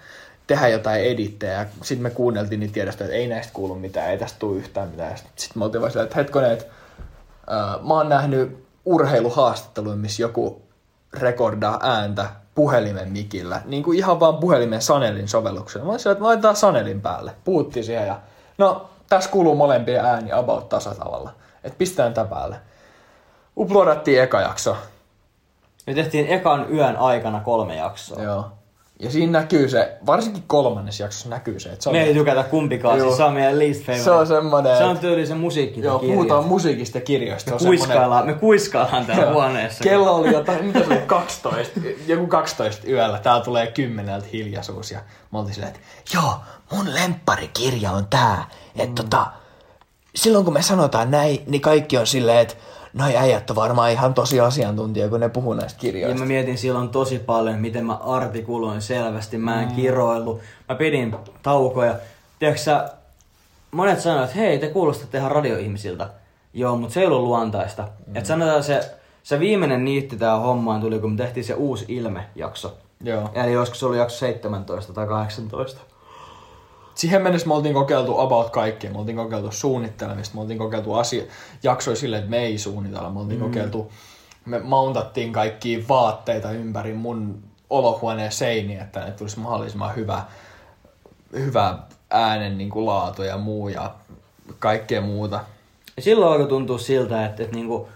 tehdä jotain edittejä. Sitten me kuunneltiin niitä tiedostoja, että ei näistä kuulu mitään, ei tästä tule yhtään mitään. Sitten me oltiin vaan sillä, että hetkone, että uh, mä oon nähnyt urheiluhaastatteluja, missä joku rekordaa ääntä puhelimen mikillä. Niin kuin ihan vaan puhelimen Sanelin sovelluksella. Mä olin sillä, että laitetaan Sanelin päälle. Puhuttiin siihen ja no, tässä kuuluu molempia ääni about tasatavalla. Että pistetään tää päälle. uploadattiin eka jakso. Me tehtiin ekan yön aikana kolme jaksoa. Joo. Ja siinä näkyy se, varsinkin kolmannes jaksossa näkyy se. Että se me on... ei tykätä kumpikaan, juu. Siis se on meidän least favorite. Se on semmoinen... Se on tyyli se musiikki. Joo, kirjoista. Puhutaan musiikista ja kirjoista. Me, se kuiskaillaan, me kuiskaillaan täällä huoneessa. Kello oli jotain, mitä se oli, kaksitoista, joku kaksitoista yöllä. Täällä tulee kymmeneltä hiljaisuus ja me oltiin silleen, että joo, mun lempparikirja on tää. Että mm. tota, silloin kun me sanotaan näin, niin kaikki on silleen, että noi äijät on varmaan ihan tosi asiantuntija, kun ne puhuu näistä kirjoista. Ja mä mietin silloin tosi paljon, miten mä artikuloin selvästi. Mä en mm. kiroillut. Mä pidin taukoja. Tiedätkö sä, monet sanoivat, että hei, te kuulostatte ihan radioihmisiltä. Joo, mutta se ei ollut luontaista. Mm. Että sanotaan se, se viimeinen niitti tää hommaan tuli, kun me tehtiin se uusi ilmejakso. Joo. Eli joskus oli jakso seitsemäntoista tai kahdeksantoista. Siihen mennessä me oltiin kokeiltu about kaikkea. Me oltiin kokeiltu suunnittelemista, me oltiin kokeiltu asia, jaksoja silleen, että me ei suunnitella. Me oltiin mm. kokeiltu, me mountattiin kaikkia vaatteita ympäri mun olohuoneen seiniä, että ne tulisi mahdollisimman hyvä, hyvä äänen niin kuin laatu ja muu ja kaikkea muuta. Ja silloin alkoi tuntua siltä, että, että niin kuin,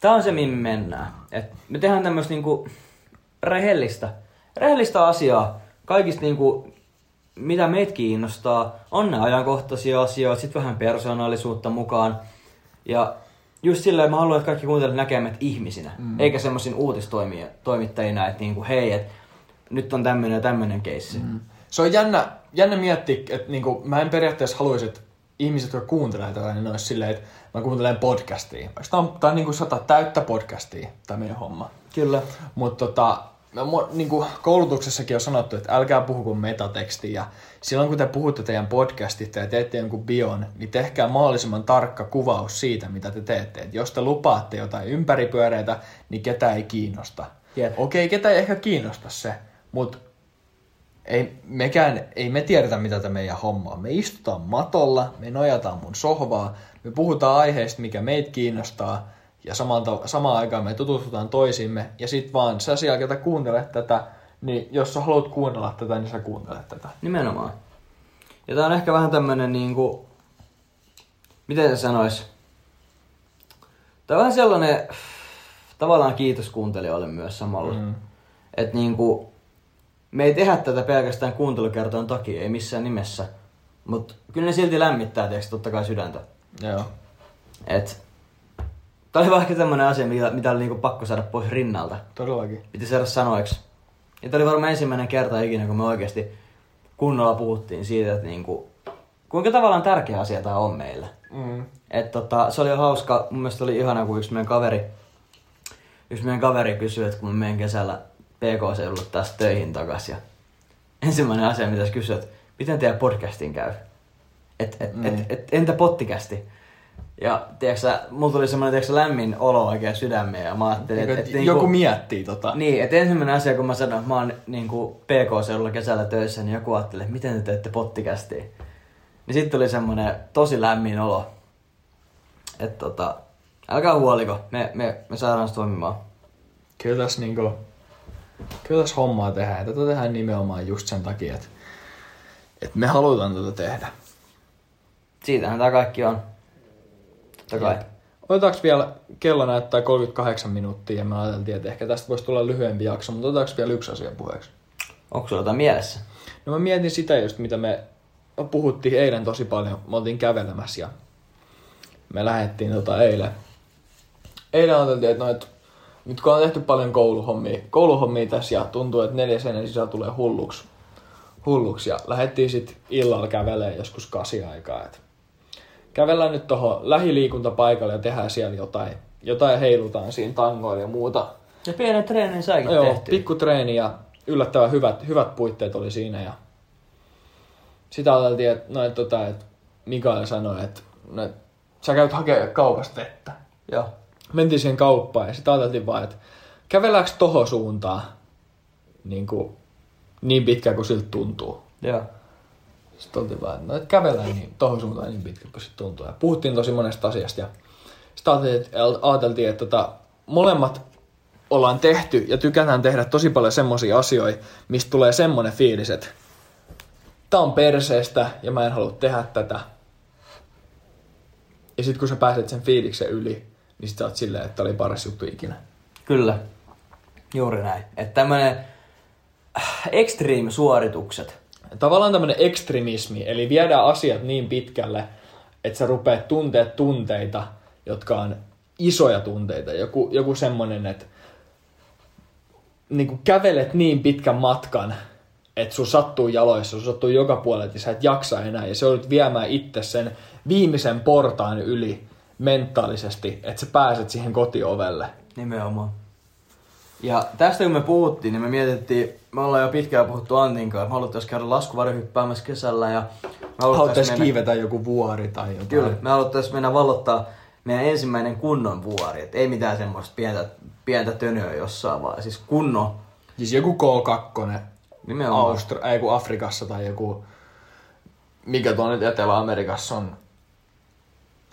tää on se, mihin me mennään. Että me tehdään tämmöistä niin kuin rehellistä, rehellistä asiaa kaikista niin kuin, mitä meitä kiinnostaa, on nämä ajankohtaisia asioita, sit vähän persoonallisuutta mukaan. Ja just silleen mä haluan, että kaikki kuuntelijat näkee meitä ihmisinä, mm. eikä semmoisin uutistoimittajina, että niinku, hei, et, nyt on tämmönen ja tämmönen keissi. Mm. Se on jännä, jännä miettiä, että niinku, mä en periaatteessa haluaisi, että ihmiset, jotka kuuntelevat tätä, niin ne olisi silleen, että mä kuuntelen podcastia. Tää on, tää on niinku sata täyttä podcastia, tää meidän homma. Kyllä. Mut tota... No, niin kuin koulutuksessakin on sanottu, että älkää puhuko metatekstiä. Ja silloin kun te puhutte teidän podcastista ja teette jonkun bion, niin tehkää mahdollisimman tarkka kuvaus siitä, mitä te teette. Et jos te lupaatte jotain ympäripyöreitä, niin ketä ei kiinnosta. Yeah. Okei, ketä ei ehkä kiinnosta se, mutta ei, mekään, ei me tiedetä, mitä tämä meidän homma on. Me istutaan matolla, me nojataan mun sohvaa, me puhutaan aiheesta, mikä meitä kiinnostaa. Ja samaan, samaan aikaan me tutustutaan toisimme. Ja sit vaan sä siellä, ketä kuuntelet tätä, niin jos sä haluat kuunnella tätä, niin sä kuuntelet tätä. Nimenomaan. Ja tää on ehkä vähän tämmönen niinku... Miten se sanois? Tää on vähän sellainen... Tavallaan kiitos kuuntelijoille myös samalla. Mm. Et niinku... Me ei tehdä tätä pelkästään kuuntelukertojen takia, ei missään nimessä. Mut kyllä ne silti lämmittää, tiiäks, totta kai sydäntä. Joo. Et... Tää oli vaan ehkä tämmönen asia, mitä, mitä oli niinku pakko saada pois rinnalta. Todellakin. Piti saada sanoiksi. Ja tää oli varmaan ensimmäinen kerta ikinä, kun me oikeesti kunnolla puhuttiin siitä, että niinku, kuinka tavallaan tärkeä asia tää on meille. Mm. Et tota, se oli jo hauska. Mun mielestä oli ihana, kun yksi meidän kaveri, yksi meidän kaveri kysyi, että kun mä menen kesällä P K-seudulle taas töihin takas. Ja ensimmäinen asia, mitä sä kysyt, että miten teidän podcastin käy? Et, et, mm. et, et, et, entä pottikästi? Ja tiiäksä, mulla tuli semmoinen tiiäksä, lämmin olo oikein sydämeen ja mä ajattelin, että... Et, et, joku niinku, miettii tota. Niin, että ensimmäinen asia, kun mä sanon, että mä oon niinku P K-seudulla kesällä töissä, niin joku ajattelee, että miten te teette pottikästiä. Niin sit tuli semmoinen tosi lämmin olo. Että tota, älkää huoliko, me, me, me saadaan se toimimaan. Kyllä tässä niinku, kyllä tässä hommaa tehdään. Tätä tehdään nimenomaan just sen takia, että, että me halutaan tätä tehdä. Siitähän tää kaikki on. Otetaanko vielä, kello näyttää kolmekymmentäkahdeksan minuuttia ja me ajateltiin, että ehkä tästä voisi tulla lyhyempi jakso, mutta otetaanko vielä yksi asia puheeksi? Onko sulla jotain mielessä? No mä mietin sitä just, mitä me puhuttiin eilen tosi paljon. Me oltiin kävelemässä ja me lähdettiin tota eilen. Eilen ajateltiin, että no, et, nyt kun on tehty paljon kouluhommia, kouluhommia tässä ja tuntuu, että neljä seinän sisällä tulee hulluksi. hulluksi ja lähdettiin sitten illalla kävelemään joskus kasi aikaa. Et. Kävellään nyt tuohon lähiliikuntapaikalle ja tehdään siellä jotain. Jotain heilutaan siinä tangoilla ja muuta. Ja pienen treenin saikin tehtyä. Joo, pikkutreeni ja yllättävän hyvät, hyvät puitteet oli siinä. Ja sitä ajateltiin, että no, et, tota, et Mikael sanoi, että no, et, sä käyt hakemaan kaupasta vettä. Joo. Mentiin siihen kauppaan ja sitä ajateltiin vaan, että kävelläänkö tohon suuntaan niin, kuin, niin pitkään kuin siltä tuntuu. Joo. Sitten oltiin vaan, että no, et kävellään niin, tohon suuntaan niin pitkä, kun sitten tuntuu. Ja puhuttiin tosi monesta asiasta. Ja sitten ajateltiin, että tota, molemmat ollaan tehty ja tykätään tehdä tosi paljon semmosia asioita, mistä tulee semmonen fiilis, että tää on perseestä ja mä en halua tehdä tätä. Ja sit kun sä pääset sen fiiliksen yli, niin sit sä oot silleen, että oli paras juttu ikinä. Kyllä, juuri näin. Että tämmönen extreme-suoritukset. Tavallaan tämmönen ekstremismi, eli viedään asiat niin pitkälle, että sä rupeat tuntee tunteita, jotka on isoja tunteita. Joku, joku semmonen, että niinku kävelet niin pitkän matkan, että sun sattuu jaloissa, sun sattuu joka puolella, että sä et jaksa enää. Ja sä joudut viemään itse sen viimeisen portaan yli mentaalisesti, että sä pääset siihen kotiovelle. Nimenomaan. Ja tästä kun me puhuttiin, niin me mietittiin, me ollaan jo pitkään puhuttu Antin kanssa, me haluttais käydä laskuvarjohyppäämässä kesällä ja haluttais mennä... kiivetä joku vuori tai jotain. Kyllä, me haluttais mennä valottaa meidän ensimmäinen kunnon vuori, et ei mitään semmoista pientä, pientä tönöä jossain vaan, siis kunnon. Siis joku koo kaksi, nimenomaan. Austra- ei, kun Afrikassa tai joku, mikä tuo nyt Etelä-Amerikassa on,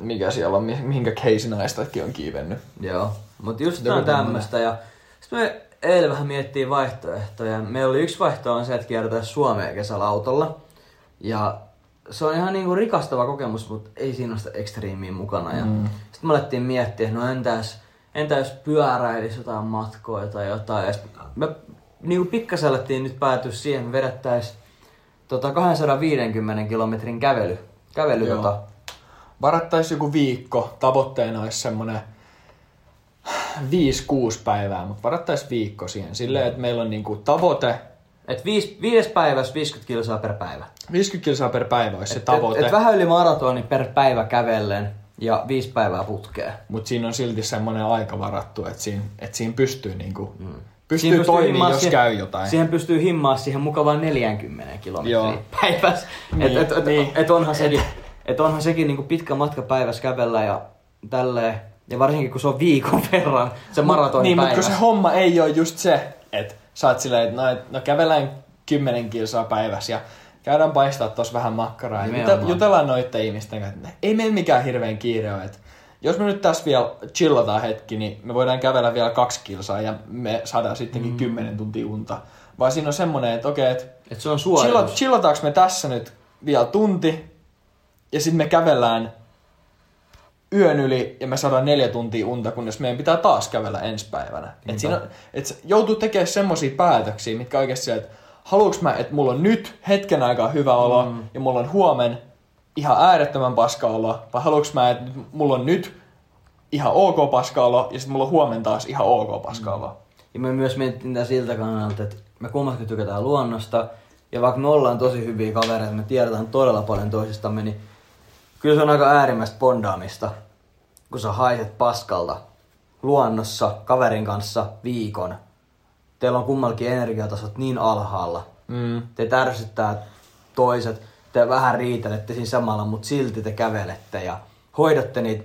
mikä siellä on, mihinkä keisinaistaikin on kiivennyt. Joo, mutta just joku on tämmöistä ja... Sitten me eilen vähän miettii vaihtoehtoja. Meillä oli yksi vaihtoehto on se, että kiertäisi Suomea kesällä autolla. Ja se on ihan niinku rikastava kokemus, mutta ei siinä ole sitä ekstriimiä mukana. Ja mm. Sitten me alettiin miettiä, että no entäs, entäs pyöräilisi jotain matkoja tai jotain. Ja me niinku pikkasen alettiin nyt päätyä siihen, että me vedättäisiin tota kaksisataaviisikymmentä kilometrin kävely. kävely tota. Varattaisiin joku viikko. Tavoitteena olisi semmoinen... viisi kuusi päivää, mutta varattais viikko siihen. Silleen, että meillä on niinku tavoite. Et viis, viides päivässä viisikymmentä kilsaa per päivä. viisikymmentä kilsaa per päivä olisi et, se tavoite. Et, et vähän yli maratoni per päivä kävellen ja viisi päivää putkeen. Mut siinä on silti semmonen aika varattu, että siinä, et siinä pystyy niinku... Mm. Pystyy, pystyy toimimaan, jos käy jotain. Siihen pystyy himmaa siihen mukavaan neljäkymmentä kilometriä päivässä. Niin, et, et, niin. et, et onhan sekin, et onhan sekin niinku pitkä matka päivässä kävellä ja tälleen. Ja varsinkin, kun se on viikon verran, se maratoni niin, päivässä. Niin, mutta kun se homma ei ole just se, että sä oot silleen, että no, et, no kävelään kymmenen kilsaa päivässä ja käydään paistaa tuossa vähän makkaraa. Nimenomaan. Ja jutellaan noitten ihmisten kanssa. Ei meillä mikään hirveen kiire ole. Jos me nyt tässä vielä chillataan hetki, niin me voidaan kävellä vielä kaksi kilsaa ja me saadaan sittenkin mm. kymmenen tuntia unta. Vaan siinä on semmoinen, että okei, okay, että et se on suoritus. Chillataanko me tässä nyt vielä tunti ja sitten me kävellään... yön yli ja me saadaan neljä tuntia unta, kunnes meidän pitää taas kävellä ensi päivänä. Et siinä, et joutuu tekemään semmosia päätöksiä, mitkä oikeasti, että haluuks mä, että mulla on nyt hetken aikaa hyvä olo mm. ja mulla on huomen ihan äärettömän paska olo, vai haluuks mä, että mulla on nyt ihan ok paska olo ja sitten mulla on huomen taas ihan ok paska olo. Ja me myös mietittiin tää siltä kannalta, että me kummatkin tykätään luonnosta ja vaikka me ollaan tosi hyviä kavereita, me tiedetään todella paljon toisistamme, niin kyllä se on aika äärimmäistä bondaamista, kun sä haiset paskalta luonnossa, kaverin kanssa viikon. Teillä on kummallakin energiatasot niin alhaalla. Mm. Te tärsyttää toiset, te vähän riitelette siinä samalla, mutta silti te kävelette ja hoidatte niitä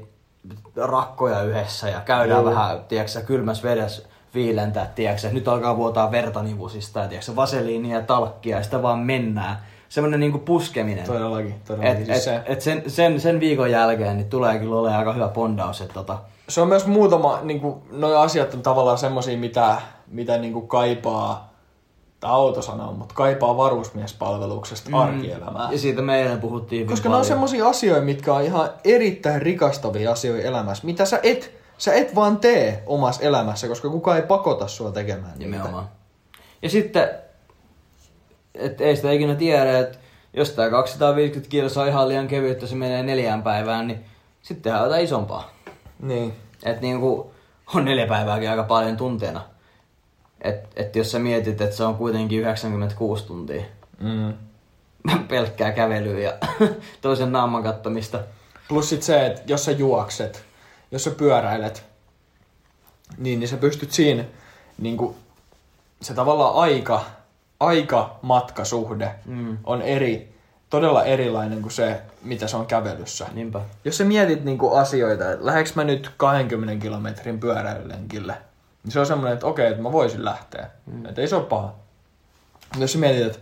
rakkoja yhdessä ja käydään mm. vähän, tiedätkö, kylmässä vedessä viilentää, tiedätkö, nyt alkaa vuotaa verta nivusista ja tiedätkö, vaseliinia ja talkkia ja sitä vaan mennään. Semmoinen niinku puskeminen. Todellakin, todellakin. Et, siis et, et sen, sen, sen viikon jälkeen niin tulee kyllä olemaan aika hyvä bondaus. Et tota. Se on myös muutama, niinku, noi asiat on tavallaan semmosia, mitä, mitä niinku kaipaa, tai autosana on, mutta kaipaa varusmiespalveluksesta mm. arkielämää. Ja siitä meidän puhuttiin. Koska ne on semmosia asioita, mitkä on ihan erittäin rikastavia asioita elämässä, mitä sä et, sä et vaan tee omassa elämässä, koska kukaan ei pakota sua tekemään niitä. Nimenomaan. Ja sitten... Että ei sitä ikinä tiedä, että jos tää kaksisataaviisikymmentä kilsaa on ihan liian kevyttä, se menee neljään päivään, niin sittenhän otetaan isompaa. Niin. Että niinku on neljä päivääkin aika paljon tunteena. Että et jos sä mietit, että se on kuitenkin yhdeksänkymmentäkuusi tuntia mm. pelkkää kävelyä ja toisen naaman kattomista. Plus sit se, että jos sä juokset, jos sä pyöräilet, niin, niin sä pystyt siinä niinku se tavallaan aika... aika-matkasuhde mm. on eri, todella erilainen kuin se, mitä se on kävelyssä. Niinpä. Jos sä mietit niinku asioita, että lähdekö mä nyt kahdenkymmenen kilometrin pyöräilylenkille, niin se on semmoinen, että okei, että mä voisin lähteä. Mm. Että ei se ole paha. Jos sä mietit, että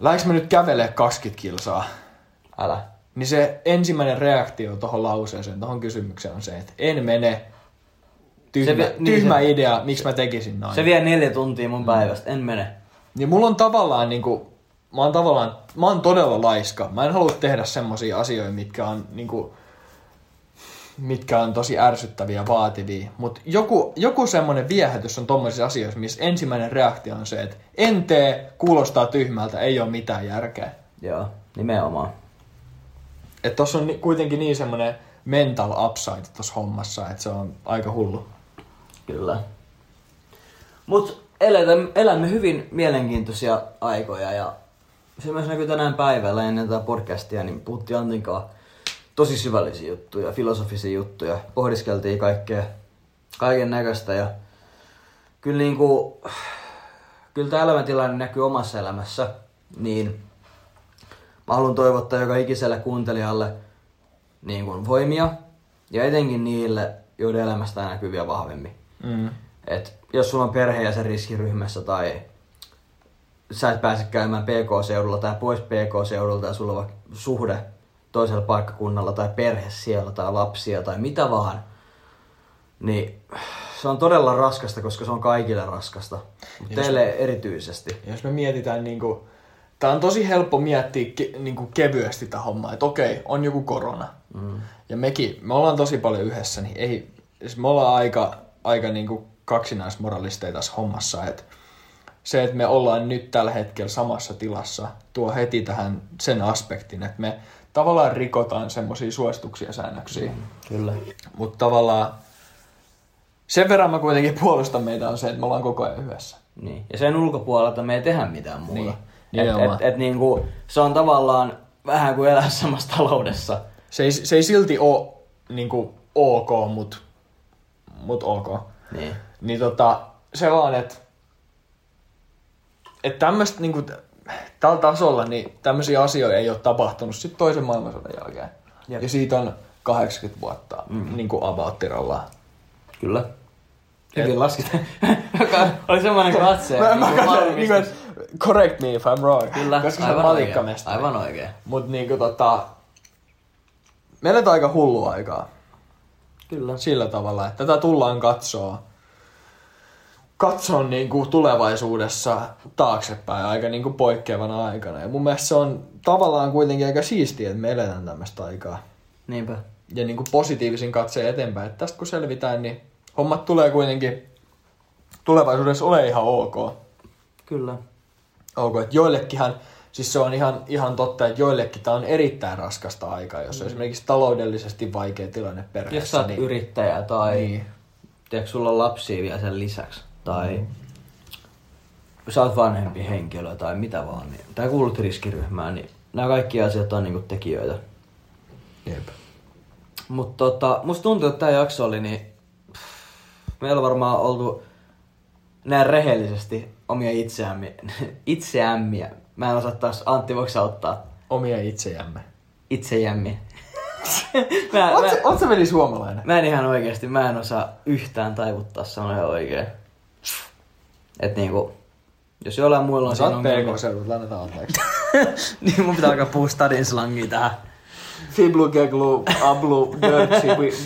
lähdekö mä nyt kävelee kaksikymmentä kilsaa, älä. Niin se ensimmäinen reaktio tohon lauseeseen, tohon kysymykseen on se, että en mene. Tyhmä, vie, tyhmä niin, idea, se, miksi mä tekisin noin. Se vie neljä tuntia mun päivästä, en mene. Ja mulla on tavallaan niinku, mä oon tavallaan, mä oon todella laiska. Mä en halua tehdä semmosia asioita, mitkä on niinku, mitkä on tosi ärsyttäviä, vaativia. Mutta joku, joku semmoinen viehätys on tommoisissa asioissa, missä ensimmäinen reaktio on se, että en tee, kuulostaa tyhmältä, ei ole mitään järkeä. Joo, nimenomaan. Että tossa on kuitenkin niin semmoinen mental upside tossa hommassa, että se on aika hullu. Kyllä. Mut elämme, elämme hyvin mielenkiintoisia aikoja ja se myös näkyy tänään päivällä ennen tätä podcastia, niin puhuttiin Antinkaan tosi syvällisiä juttuja, filosofisia juttuja, pohdiskeltiin kaikkea, kaiken näköistä ja kyllä niinku, kyllä tää elämäntilanne näkyy omassa elämässä, niin mä haluan toivottaa joka ikiselle kuuntelijalle niin kuin voimia ja etenkin niille, joiden elämästä näkyy vielä vahvemmin. Mm. Et jos sulla on perhe ja sen riskiryhmässä tai sä et pääse käymään P K-seudulla tai pois P K-seudulta ja sulla on suhde toisella paikkakunnalla tai perhe siellä tai lapsia tai mitä vaan, niin se on todella raskasta, koska se on kaikille raskasta. Jos, teille erityisesti. Jos me mietitään niinku, tää on tosi helppo miettiä ke, niinku kevyesti tää hommaa, että okei, on joku korona. Mm. Ja mekin, me ollaan tosi paljon yhdessä, niin ei, siis me ollaan aika, aika niinku kaksinaismoralisteja tässä hommassa, että se, että me ollaan nyt tällä hetkellä samassa tilassa, tuo heti tähän sen aspektin, että me tavallaan rikotaan semmoisia suosituksia ja säännöksiä. Mm, kyllä. Mutta tavallaan sen verran mä kuitenkin puolustan meitä on se, että me ollaan koko ajan yhdessä. Niin. Ja sen ulkopuolelta me ei tehdä mitään muuta. Niin. Et, et, et niinku, se on tavallaan vähän kuin elää samassa taloudessa. Se ei, se ei silti ole niinku ok, mut, mut ok. Niin. Niin tota, se vaan, että et tämmöstä niinku, tällä tasolla niin tämmöisiä asioita ei ole tapahtunut sit toisen maailmansodan jälkeen. Jep. Ja siitä on kahdeksankymmentä vuotta mm. niinku avauttiralla. Kyllä. Hyvin et... lasketaan. Oli semmoinen katse. Mä, mä katsoin, niin kuin, correct me if I'm wrong. Kyllä, koska aivan oikein. Aivan oikein. Mut niinku tota, me eletään aika hullua aikaa. Kyllä. Sillä tavalla, että tätä tullaan katsoa. Katsoa niin kuin tulevaisuudessa taaksepäin aika niin kuin poikkeavana aikana. Ja mun mielestä se on tavallaan kuitenkin aika siistiä, että me eletään tämmöistä aikaa. Niinpä. Ja niin kuin positiivisin katseen eteenpäin. Että tästä kun selvitään, niin hommat tulee kuitenkin tulevaisuudessa ole ihan ok. Kyllä. Ok, että joillekinhan, siis se on ihan, ihan totta, että joillekin tämä on erittäin raskasta aikaa, jos on mm. esimerkiksi taloudellisesti vaikea tilanne perheessä. Jos sä oot niin, yrittäjä tai niin, tiedätkö, sulla on lapsia vielä sen lisäksi. Tai mm. sä oot vanhempi henkilö tai mitä vaan. Niin, tai kuulut riskiryhmään, niin nämä kaikki asiat on niinku tekijöitä. Jep. Mut tota, musta tuntuu, että tää jakso oli niin... Pff, meillä on varmaan oltu näin rehellisesti omia itseämme. Itseämmiä. Mä en osaa taas, Antti, voiko sä ottaa? Omia itseämme. Itsejämmi. Oot sä veli suomalainen? Mä en ihan oikeesti, mä en osaa yhtään taivuttaa sanoja oikein. Et niinku, jos jollain muilla on... Sä oot P K-seudut, lannetaan anteeksi. Niin mun pitää alkaa puhua stadin slangia tähän. Fiblu, geglu, ablu, dirtsi,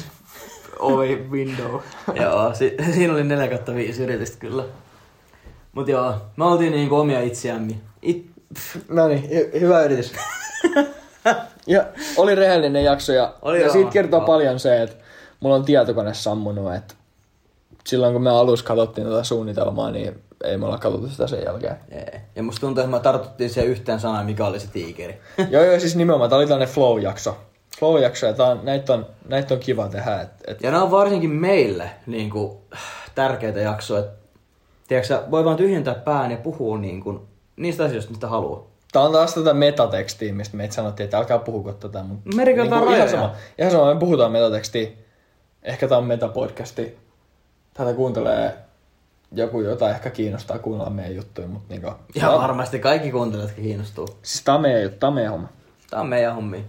oi, window. Joo, si- siinä oli neljä viisi yritystä kyllä. Mut joo, me oltiin niinku omia itseämme. It- Noniin, hy- hyvä yritys. Ja oli rehellinen jakso ja, oli ja joo, siitä kertoo joo. paljon se, että mulla on tietokone sammunut, että silloin kun me alussa katsottiin tätä suunnitelmaa, niin ei me olla katsottu sitä sen jälkeen. Ei. Ja musta tuntuu, että me tartuttiin siihen yhteen sanaan, mikä oli se tiikeri. Joo joo, siis nimenomaan, tää oli tällainen flow-jakso. Flow-jakso ja on, näitä on, näit on kiva tehdä. Et, et... Ja nää on varsinkin meille niin kuin, tärkeitä jaksoja. Tiedätkö, voi vaan tyhjentää pään ja puhua niin kuin, niistä asioista, mistä haluaa. Tää on taas tätä metatekstia, mistä meitä sanottiin, että älkää puhuko tätä. Mutta me rikotaan niin rajoja. Ihan, ihan sama, me puhutaan metatekstia. Ehkä tää on metapodcasti. Tätä kuuntelee joku, jota ehkä kiinnostaa kuunnella meidän juttuja. Mutta niinku, ja on... varmasti kaikki kuuntelijat kiinnostuu. Siis tää on meidän juttu, tää on meidän homma. Tää on meidän hommi.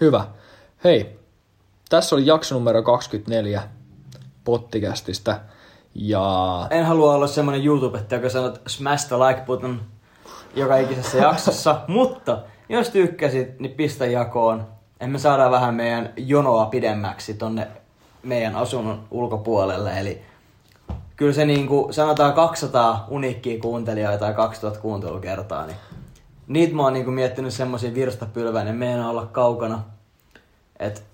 Hyvä. Hei, tässä oli jakso numero kaksikymmentäneljä podcastista. Ja... En halua olla semmonen YouTube-tä, joka sanot smash the like button joka ikisessä jaksossa, mutta jos tykkäsit, niin pistä jakoon. Emme saada vähän meidän jonoa pidemmäksi tonne meidän asunnon ulkopuolelle. Eli kyllä se niinku, sanotaan kaksisataa uniikkia kuuntelijaa tai kaksituhatta kuuntelukertaa, niin niitä mä oon niinku miettinyt semmosia virstapylväinen, meidän olla kaukana. Et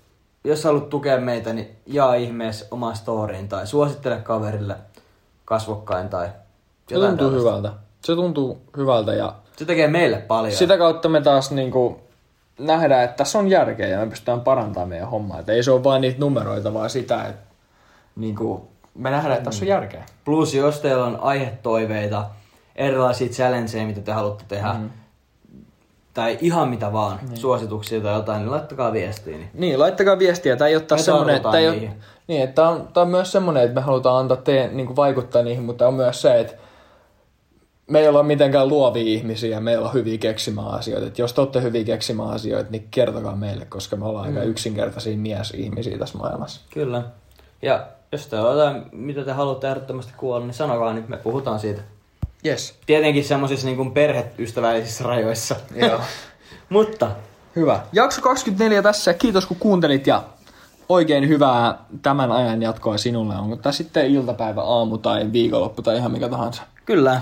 jos haluat tukea meitä, niin jaa ihmeessä omaan storyin tai suosittele kaverille kasvokkain tai jotain. Se tuntuu tällaista. hyvältä. Se tuntuu hyvältä ja... Se tekee meille paljon. Sitä kautta me taas niinku nähdään, että tässä on järkeä ja me pystytään parantamaan meidän hommaa. Et ei se ole vain niitä numeroita, vaan sitä, että niinku me nähdään, että tässä on järkeä. Plus jos teillä on aihetoiveita, erilaisia challengeja, mitä te haluatte tehdä, mm. tai ihan mitä vaan, niin. suosituksia tai jotain, niin laittakaa viestiä. Niin, niin laittakaa viestiä. Tämä ei ole taas semmoinen, että ei ole, niin, että on, tämä on myös semmoinen, että me halutaan antaa teidän niin kuin vaikuttaa niihin, mutta on myös se, että me ei olla mitenkään luovia ihmisiä, me ei olla hyviä keksimään asioita. Et jos te olette hyviä keksimään asioita, niin kertokaa meille, koska me ollaan mm. aika yksinkertaisia miesihmisiä tässä maailmassa. Kyllä. Ja jos teillä on jotain, mitä te haluatte ehdottomasti kuulla, niin sanokaa nyt, me puhutaan siitä. Yes. Tietenkin semmoisissa niin kuin perheystävällisissä rajoissa. Joo. Mutta hyvä. Jakso kaksikymmentäneljä tässä. Kiitos kun kuuntelit ja oikein hyvää tämän ajan jatkoa sinulle. Onko tämä sitten iltapäivä, aamu tai viikonloppu tai ihan mikä tahansa? Kyllä.